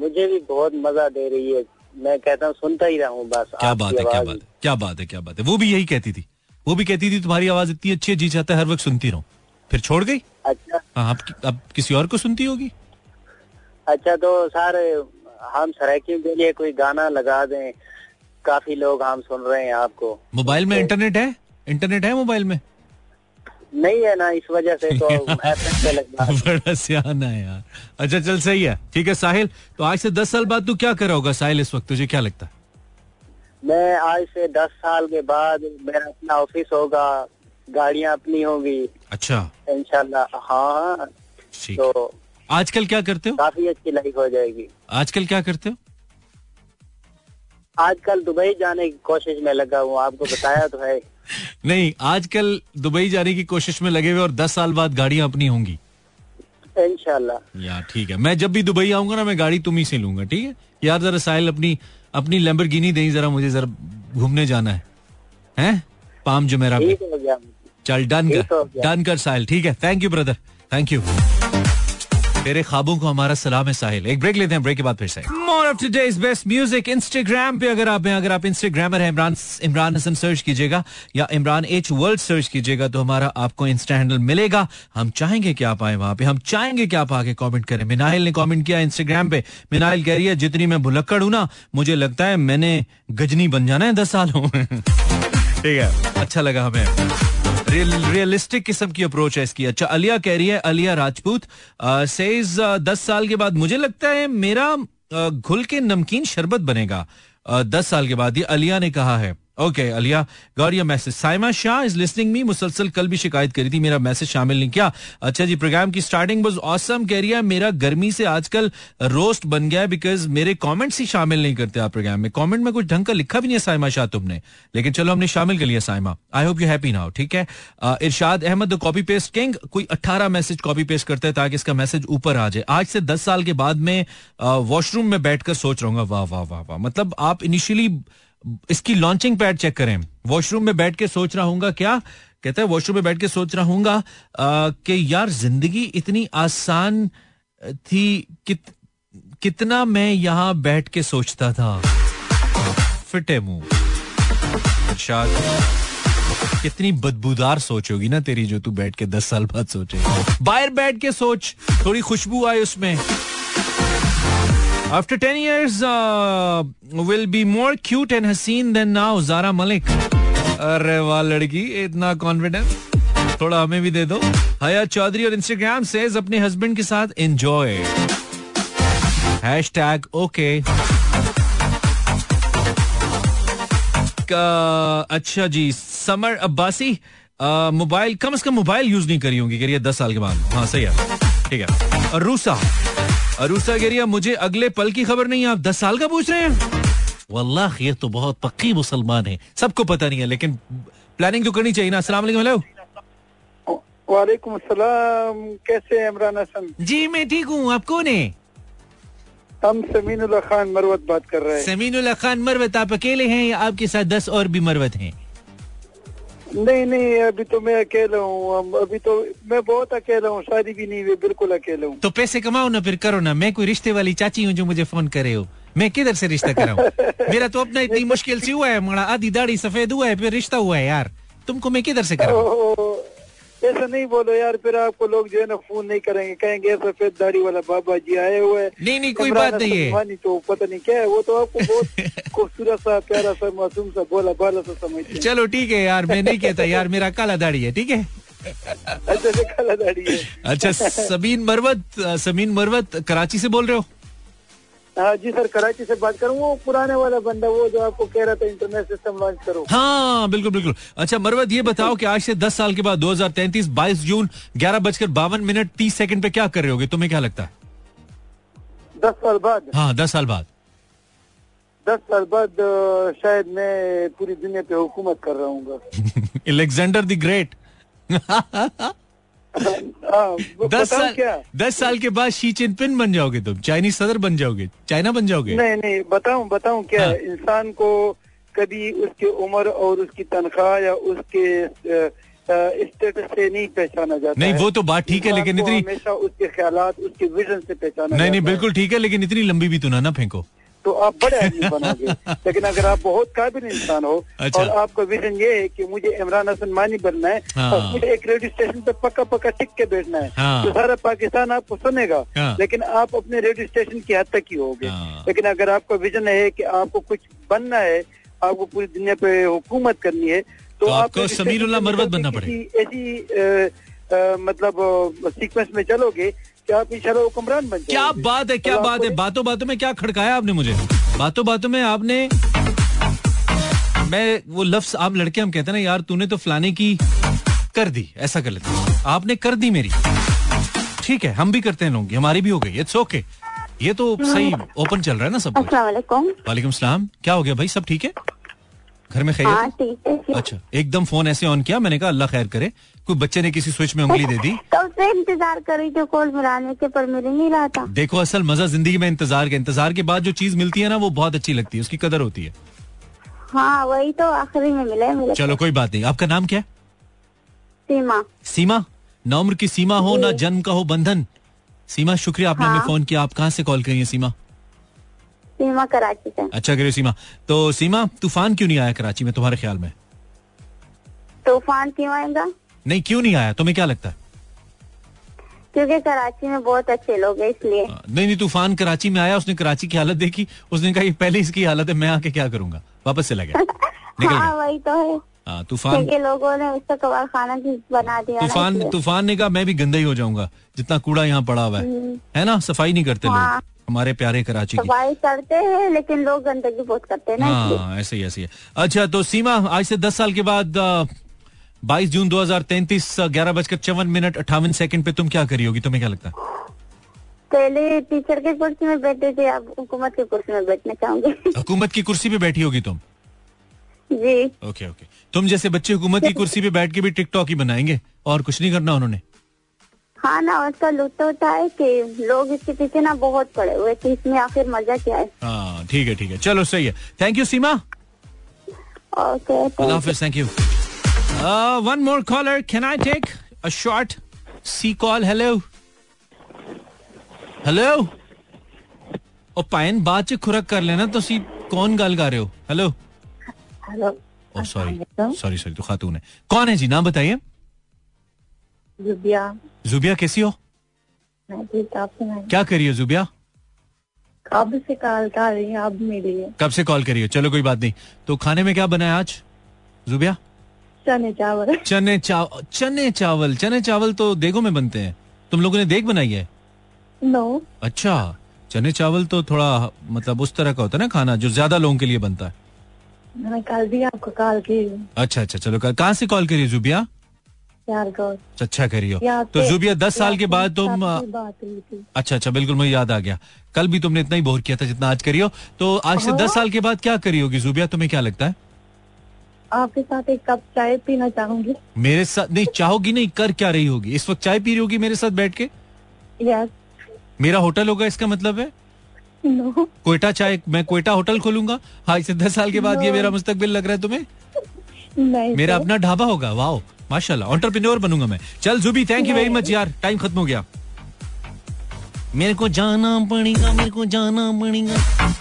मुझे भी बहुत मजा दे रही है, मैं कहता हूँ सुनता ही रहूँ बस। क्या बात है, क्या बात है, क्या बात है, क्या बात है। वो भी यही कहती थी, वो भी कहती थी तुम्हारी आवाज इतनी अच्छी है, जी चाहता है हर वक्त सुनती रहूँ, फिर छोड़ गई। अच्छा आप, अब किसी और को सुनती होगी। अच्छा तो सर हम सरायकियों के लिए कोई गाना लगा दें, काफी लोग हम सुन रहे हैं आपको। मोबाइल में इंटरनेट है, इंटरनेट है मोबाइल में नहीं है ना, इस वजह से तो एफएम पे लगता है। बड़ा सियाना है यार। अच्छा चल सही है, ठीक है साहिल। तो आज से दस साल बाद तू क्या कर रहा होगा साहिल इस वक्त, तुझे क्या लगता है? मैं आज से दस साल के बाद मेरा अपना ऑफिस होगा, गाड़ियाँ अपनी होंगी। अच्छा इंशाल्लाह। हाँ तो आजकल क्या करते हो? काफी अच्छी लाइफ हो जाएगी। आजकल क्या करते हो? आजकल दुबई जाने की कोशिश में लगा हूँ, आपको बताया तो है। नहीं, आजकल दुबई जाने की कोशिश में लगे हुए और दस साल बाद गाड़ियाँ अपनी होंगी इंशाल्लाह। यार ठीक है, मैं जब भी दुबई आऊंगा ना मैं गाड़ी तुम ही से लूंगा, ठीक है यार। जरा साहिल अपनी अपनी लैम्बोर्गिनी दें जरा मुझे, जरा घूमने जाना है, हैं? पाम जुमेरा में। चल डन कर, डन कर साहिल, ठीक है। Thank you brother, thank you. तेरे ख्वाबों को हमारा सलाम है साहिल। एक ब्रेक लेते हैं, ब्रेक के बाद फिर से more of today's best music. Instagram पे अगर आप हैं, अगर आप इंस्टाग्रामर हैं, इमरान इमरान हसन सर्च कीजिएगा या इमरान एच वर्ल्ड सर्च कीजिएगा तो हमारा आपको इंस्टा हैंडल मिलेगा। हम चाहेंगे कि आप आए वहाँ पे, हम चाहेंगे कि आप आके कॉमेंट करें। मिनाहिल ने कॉमेंट किया इंस्टाग्राम पे, मिनाहिल कह रही है जितनी मैं भुलक्कड़ हूँ ना, मुझे लगता है मैंने गजनी बन जाना है दस सालों में। ठीक है, अच्छा लगा हमें, रियलिस्टिक किस्म की अप्रोच है इसकी। अच्छा अलिया कह रही है, अलिया राजपूत सेज दस साल के बाद मुझे लगता है मेरा आ, घुल के नमकीन शरबत बनेगा आ, दस साल के बाद, ये अलिया ने कहा है। Okay Alia, got your message. Saima Shah is listening me, मुसलसल कल भी शिकायत करी थी मेरा मैसेज शामिल नहीं किया। अच्छा जी, प्रोग्राम की स्टार्टिंग वाज ऑसम, कह रही है मेरा गर्मी से आजकल रोस्ट बन गया है बिकॉज मेरे कमेंट्स ही शामिल नहीं करते आप प्रोग्राम में। कमेंट में कुछ ढंग का लिखा भी नहीं है साइमा शाह तुमने, लेकिन चलो हमने शामिल कर लिया Saima. I hope you happy now, ठीक है। Irshad Ahmad the copy paste king, कोई अट्ठारह मैसेज कॉपी पेस्ट करता है ताकि इसका मैसेज ऊपर आ जाए। आज से दस साल के बाद मैं वॉशरूम में बैठकर सोच रहा हूँ, वाह वाह वाह वाह। मतलब आप इनिशियली इसकी लॉन्चिंग पैड चेक करें। वॉशरूम में बैठ के सोच रहा हूँ, क्या कहता है, वॉशरूम में बैठ के सोच रहा हूँ कि यार जिंदगी इतनी आसान थी, कित, कितना मैं यहाँ बैठ के सोचता था। फिटे मुंह, कितनी बदबूदार सोच होगी ना तेरी जो तू बैठ के दस साल बाद सोचे। बाहर बैठ के सोच, थोड़ी खुशबू आए उसमें। After ten years, uh, will be more cute and haseen than now. Zara Malik. अरे वाह लड़की, इतना कॉन्फिडेंस थोड़ा हमें भी दे दो। हया चौधरी और इंस्टाग्राम says अपने हस्बैंड के साथ enjoy. Hashtag okay. का अच्छा जी, समर अब्बासी मोबाइल कम अज कम मोबाइल यूज नहीं करी होंगी, करिए दस साल के बाद। हाँ सही है, ठीक है। और रूसा अरूसा कह रही है मुझे अगले पल की खबर नहीं है, आप दस साल का पूछ रहे हैं। वल्लाह ये तो बहुत पक्की मुसलमान है, सबको पता नहीं है लेकिन प्लानिंग तो करनी चाहिए ना। अस्सलाम वालेकुम। वालेकुम अस्सलाम, कैसे हैं इमरान हसन जी? मैं ठीक हूँ, आप कौन है? हम समीनुल्लाह खान मरवत बात कर रहे हैं। समीनुल्लाह खान मरवत, आप अकेले हैं या आपके साथ दस और भी मरवत हैं? नहीं नहीं, अभी तो मैं अकेला हूँ, अभी तो मैं बहुत अकेला हूँ, शादी भी नहीं हुई, बिल्कुल अकेला हूँ। तो पैसे कमाओ ना, फिर करो ना। मैं कोई रिश्ते वाली चाची हूँ जो मुझे फोन करे हो, मैं किधर से रिश्ता कराऊँ? मेरा तो अपना इतनी मुश्किल से हुआ है, मड़ा आधी दाढ़ी सफेद हुआ है, फिर रिश्ता हुआ है यार, तुमको मैं किधर से कराऊँ? ऐसा नहीं बोलो यार, फिर आपको लोग जो है ना फोन नहीं करेंगे, कहेंगे सफेद दाढ़ी वाला बाबा जी आए हुए हैं। नहीं नहीं कोई बात नहीं है, तो पता नहीं क्या है वो, तो आपको बहुत खूबसूरत सा प्यारा सा मासूम सा बोला बाला सा समझते। चलो ठीक है यार, मैं नहीं कहता यार, मेरा काला दाढ़ी है, ठीक है। अच्छा से काला दाढ़ी है। अच्छा सबीन मरवत, सबीन मरवत कराची से बोल रहे हो? हाँ जी सर, कराची से बात करूँ। वो पुराने वाला बंदा, वो जो आपको कह रहा था इंटरनेट सिस्टम लॉन्च करो। हाँ बिल्कुल बिल्कुल। अच्छा मरवत ये बताओ कि आज से दस साल के बाद दो हज़ार तैंतीस बाईस जून ग्यारह बजकर बावन मिनट तीस सेकंड पे क्या कर रहे होगे, तुम्हें क्या लगता है? दस साल बाद? हाँ दस साल बाद, दस साल बाद शायद मैं पूरी दुनिया पे हुकूमत कर रहा हूँ। Alexander the great. दस साल क्या? दस साल के बाद शी चिनपिन बन जाओगे तुम, चाइनीज सदर बन जाओगे, चाइना बन जाओगे? नहीं नहीं, बताऊं बताऊं क्या हाँ? इंसान को कभी उसकी उम्र और उसकी तनख्वाह या उसके स्टेटस से नहीं पहचाना जाता। नहीं, वो तो बात ठीक है, लेकिन इतनी हमेशा उसके ख्यालात, उसके विजन से पहचाना। नहीं नहीं, बिल्कुल ठीक है, लेकिन इतनी लंबी भी तुना ना फेंको तो आप बड़े आदमी बनोगे। लेकिन अगर आप बहुत काबिल इंसान हो अच्छा। और आपका विजन ये है कि मुझे इमरान हसन मानी बनना है हाँ। और मुझे एक रेडियो स्टेशन पे पक्का पक्का टिक के बैठना है हाँ। तो सारा पाकिस्तान आपको सुनेगा हाँ। लेकिन आप अपने रेडियो स्टेशन की हद तक ही होगे हाँ। लेकिन अगर आपका विजन है कि आपको कुछ बनना है, आपको पूरी दुनिया पे हुकूमत करनी है, तो, तो आपको समीरुल्लाह मरवत बनना पड़ेगा। ऐसी मतलब सीक्वेंस में चलोगे कि आप इंशाल्लाह हुक्मरान बन जाओगे। क्या बात है, क्या बात है। बातों बातों में क्या खड़काया आपने मुझे, बातों बातों में आपने। मैं वो लफ्ज, आप लड़के हम कहते हैं ना यार, तूने तो फलाने की कर दी, ऐसा कर लेते, आपने कर दी मेरी। ठीक है, हम भी करते हैं लोग, हमारी भी हो गई, इट्स ओके। ये तो सही ओपन चल रहा है ना सब। अस्सलाम वालेकुम। वालेकुम सलाम। क्या हो गया भाई, सब ठीक है? घर में खैर? हाँ, अच्छा, एकदम फोन ऐसे ऑन किया, मैंने कहा अल्लाह खैर करे, कोई बच्चे ने किसी स्विच में उंगली दे दी। कब से इंतजार कर रही थी कॉल मिलाने के, पर मिल नहीं रहा था। देखो, असल मजा जिंदगी में इंतजार के, इंतजार के बाद जो चीज मिलती है ना वो बहुत अच्छी लगती है, उसकी कदर होती है। हाँ, वही तो आखिरी में मिले। चलो कोई बात नहीं। आपका नाम क्या है? सीमा। सीमा, ना उम्र की सीमा हो ना जन्म का हो बंधन। सीमा, शुक्रिया आपने हमें फोन किया। आप कहाँ से कॉल करिए सीमा? सीमा कराची से। अच्छा करे सीमा। तो सीमा, तूफान क्यों नहीं आया कराची में तुम्हारे ख्याल में? तूफान क्यों आएगा? नहीं, क्यों नहीं आया, तुम्हें क्या लगता है? क्योंकि कराची में बहुत अच्छे लोग हैं इसलिए। नहीं नहीं, तूफान कराची में आया, उसने कराची की हालत देखी, उसने कहा ये पहले इसकी हालत है, मैं आके क्या करूंगा, वापस चला गया। हाँ, वही तो है। हाँ, तूफान के लोगों ने उसका कबाड़ खाना बना दिया। तूफान तूफान ने कहा मैं भी गंदा ही हो जाऊंगा, जितना कूड़ा यहाँ पड़ा हुआ है, है ना, सफाई नहीं करते लोग हमारे प्यारे कराची की। सफाई करते हैं लेकिन लोग गंदगी बहुत करते हैं ना। हाँ, ऐसे ही ऐसे ही। अच्छा, तो सीमा, आज से दस साल के बाद बाईस जून दो हजार तैंतीस, ग्यारह बजकर चौवन मिनट अट्ठावन सेकंड पे तुम क्या करी होगी, तुम्हें क्या लगता है? पहले टीचर की कुर्सी में बैठे थे, अब हुकूमत की कुर्सी में बैठना चाहूंगी। हुकूमत की कुर्सी पे बैठी होगी तुम? जी। Okay okay. तुम जैसे बच्चे हुकूमत की कुर्सी पे बैठ के भी टिकटॉक ही बनाएंगे, और कुछ नहीं करना उन्होंने। हाँ ना, उसका लुत्फ होता है कि लोग इसके पीछे ना बहुत पड़े हुए, तो इसमें आखिर मजा क्या है। हाँ, ठीक है ठीक है, चलो सही है। Thank you Seema. ओके, अल्लाह हाफिज़। Thank you. One more caller, can I take a short C call? Hello hello. ओ पायन, बात से खुरक कर लेना, तो सी कौन गाल गा रहे हो? Hello hello. Oh sorry sorry sorry, तो खातून है। कौन है जी, नाम बताइए। जुबिया। जुबिया कैसी हो? मैं ठीक, आप सुनाइए। क्या करिए जुबिया? कब से कॉल कर रही है आप मेरे लिए? कब से कॉल करिए? चलो कोई बात नहीं। तो खाने में क्या बनाया आज जुबिया? चने चावल। चने चावल चने चावल चने चावल तो देगों में बनते हैं, तुम लोगों ने देग बनाई है? नो। अच्छा, चने चावल तो थोड़ा मतलब उस तरह का होता है ना खाना जो ज्यादा लोगों के लिए बनता है। मैंने कल भी आपको कॉल की। अच्छा अच्छा, चलो। कहाँ से कॉल करिए जुबिया? अच्छा करियो। तो जुबिया, दस साल के बाद तुम बात थी। अच्छा अच्छा, बिल्कुल मुझे याद आ गया, कल भी तुमने इतना ही बोर किया था जितना आज करियो। तो आज से दस साल के बाद क्या करी होगी जुबिया, तुम्हें क्या लगता है? आपके साथ एक कप चाय पीना चाहूंगी। मेरे साथ? नहीं चाहोगी नहीं, कर क्या रही होगी इस वक्त? चाय पी रही होगी मेरे साथ बैठ के? यस। मेरा होटल होगा इसका मतलब है? नो। क्वेटा चाय, मैं क्वेटा होटल खोलूंगा आज से दस साल के बाद, ये मेरा मुस्तकबिल लग रहा है तुम्हें? मेरा अपना ढाबा होगा, वाओ माशाल्लाह, एंटरप्रेन्योर बनूंगा मैं। चल Zubi, thank you very much यार, टाइम खत्म हो गया, मेरे को जाना पड़ेगा, मेरे को जाना पड़ेगा।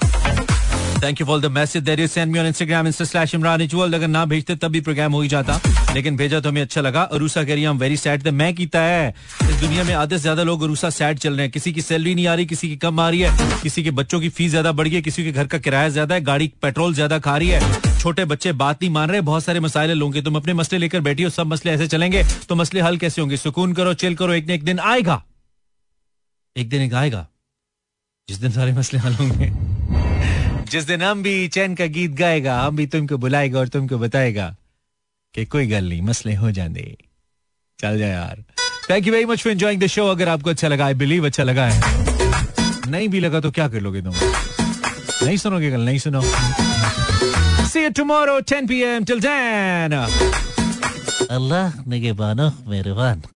Thank you for the message that you send me on Instagram, insta slash Imran H world. अगर ना भेजते तब भी प्रोग्राम हो ही जाता, लेकिन भेजा तो हमें अच्छा लगा। अरूसा कह रही है, हम वेरी सैड थे। मैं कीता है, इस दुनिया में आधे से ज्यादा लोग अरूसा सैड चल रहे हैं। किसी की सैलरी नहीं आ रही, किसी की कम आ रही है, किसी के बच्चों की फीस ज्यादा बढ़ गई है, किसी के घर का किराया ज्यादा है, गाड़ी पेट्रोल ज्यादा खा रही है, छोटे बच्चे बात नहीं मान रहे, बहुत सारे मसाइल है लोगों के। तुम अपने मसले लेकर बैठी हो, सब मसले ऐसे चलेंगे तो मसले हल कैसे होंगे? सुकून करो, चिल करो, एक न एक दिन आएगा, एक दिन एक आएगा जिस दिन सारे मसले हल होंगे, जिस दिन हम भी चैन का गीत गाएगा, हम भी तुमको बुलाएगा और तुमको बताएगा कि कोई गल नहीं, मसले हो जाने, चल जाए यार। Thank you very much for enjoying the show. अगर आपको अच्छा लगा, आई बिलीव अच्छा लगा है, नहीं भी लगा तो क्या कर लोगे तुम? नहीं सुनोगे? कल नहीं सुनो। See you tomorrow ten p m till then. Allah nigehbano mehriban.